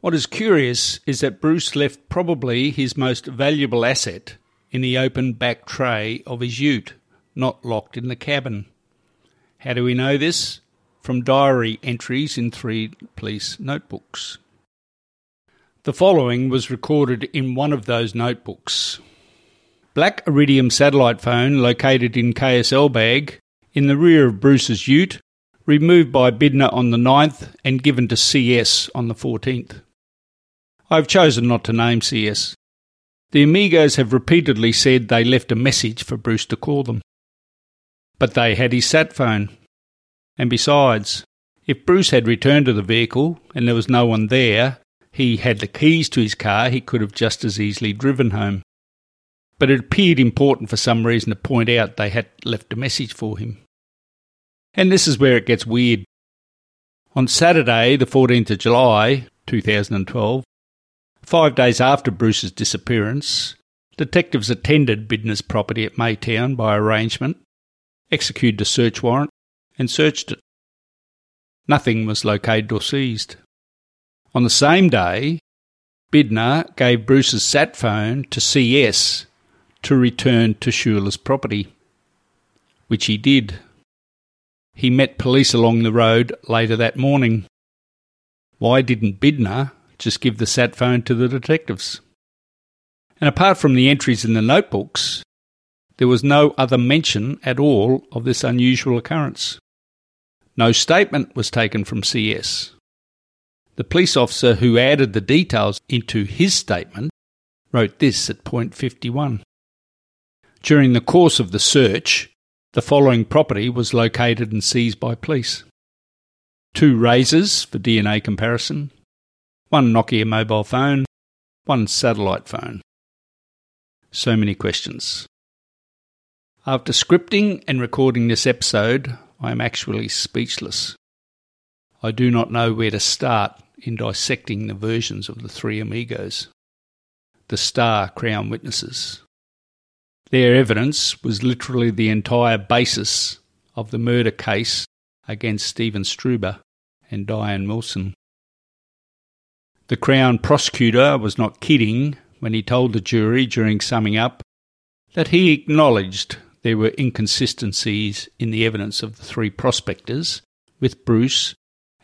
What is curious is that Bruce left probably his most valuable asset in the open back tray of his ute, not locked in the cabin. How do we know this? From diary entries in three police notebooks. The following was recorded in one of those notebooks. Black Iridium satellite phone located in K S L bag in the rear of Bruce's ute, removed by Bidner on the ninth and given to C S on the fourteenth. I have chosen not to name C S. The amigos have repeatedly said they left a message for Bruce to call them. But they had his sat phone. And besides, if Bruce had returned to the vehicle and there was no one there, he had the keys to his car, he could have just as easily driven home. But it appeared important for some reason to point out they had left a message for him. And this is where it gets weird. On Saturday, the fourteenth of July, two thousand twelve, five days after Bruce's disappearance, detectives attended Bidner's property at Maytown by arrangement, executed a search warrant, and searched it. Nothing was located or seized. On the same day, Bidner gave Bruce's sat phone to C S to return to Schuler's property, which he did. He met police along the road later that morning. Why didn't Bidner just give the sat phone to the detectives? And apart from the entries in the notebooks, there was no other mention at all of this unusual occurrence. No statement was taken from C S. The police officer who added the details into his statement wrote this at point fifty-one. During the course of the search, the following property was located and seized by police. Two razors for D N A comparison, one Nokia mobile phone, one satellite phone. So many questions. After scripting and recording this episode, I am actually speechless. I do not know where to start in dissecting the versions of the three amigos, the star crown witnesses. Their evidence was literally the entire basis of the murder case against Stephen Struber and Diane Wilson. The Crown prosecutor was not kidding when he told the jury during summing up that he acknowledged there were inconsistencies in the evidence of the three prospectors with Bruce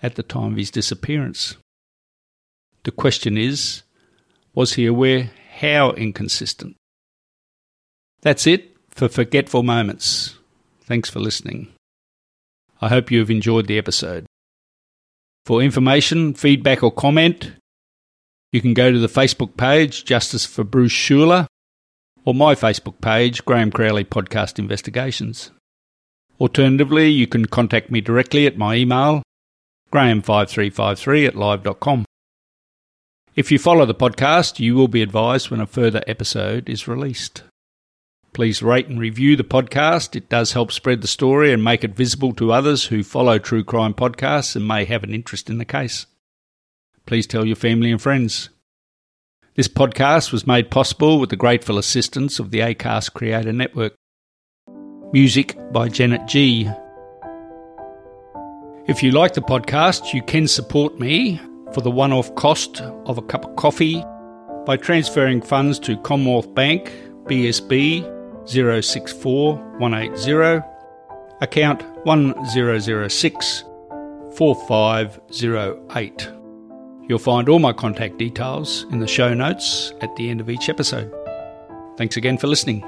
at the time of his disappearance. The question is, was he aware how inconsistent? That's it for Forgetful Moments. Thanks for listening. I hope you have enjoyed the episode. For information, feedback or comment, you can go to the Facebook page Justice for Bruce Schuler or my Facebook page Graeme Crowley Podcast Investigations. Alternatively, you can contact me directly at my email graham five three five three at live dot com. If you follow the podcast, you will be advised when a further episode is released. Please rate and review the podcast. It does help spread the story and make it visible to others who follow true crime podcasts and may have an interest in the case. Please tell your family and friends. This podcast was made possible with the grateful assistance of the Acast Creator Network. Music by Janet G. If you like the podcast, you can support me for the one-off cost of a cup of coffee by transferring funds to Commonwealth Bank, B S B, zero six four one eight zero, account one zero zero six four five zero eight. You'll find all my contact details in the show notes at the end of each episode. Thanks again for listening.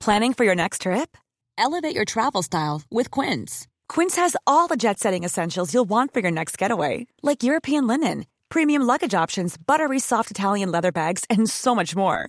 Planning for your next trip? Elevate your travel style with Quince. Quince has all the jet-setting essentials you'll want for your next getaway, like European linen, premium luggage options, buttery soft Italian leather bags, and so much more.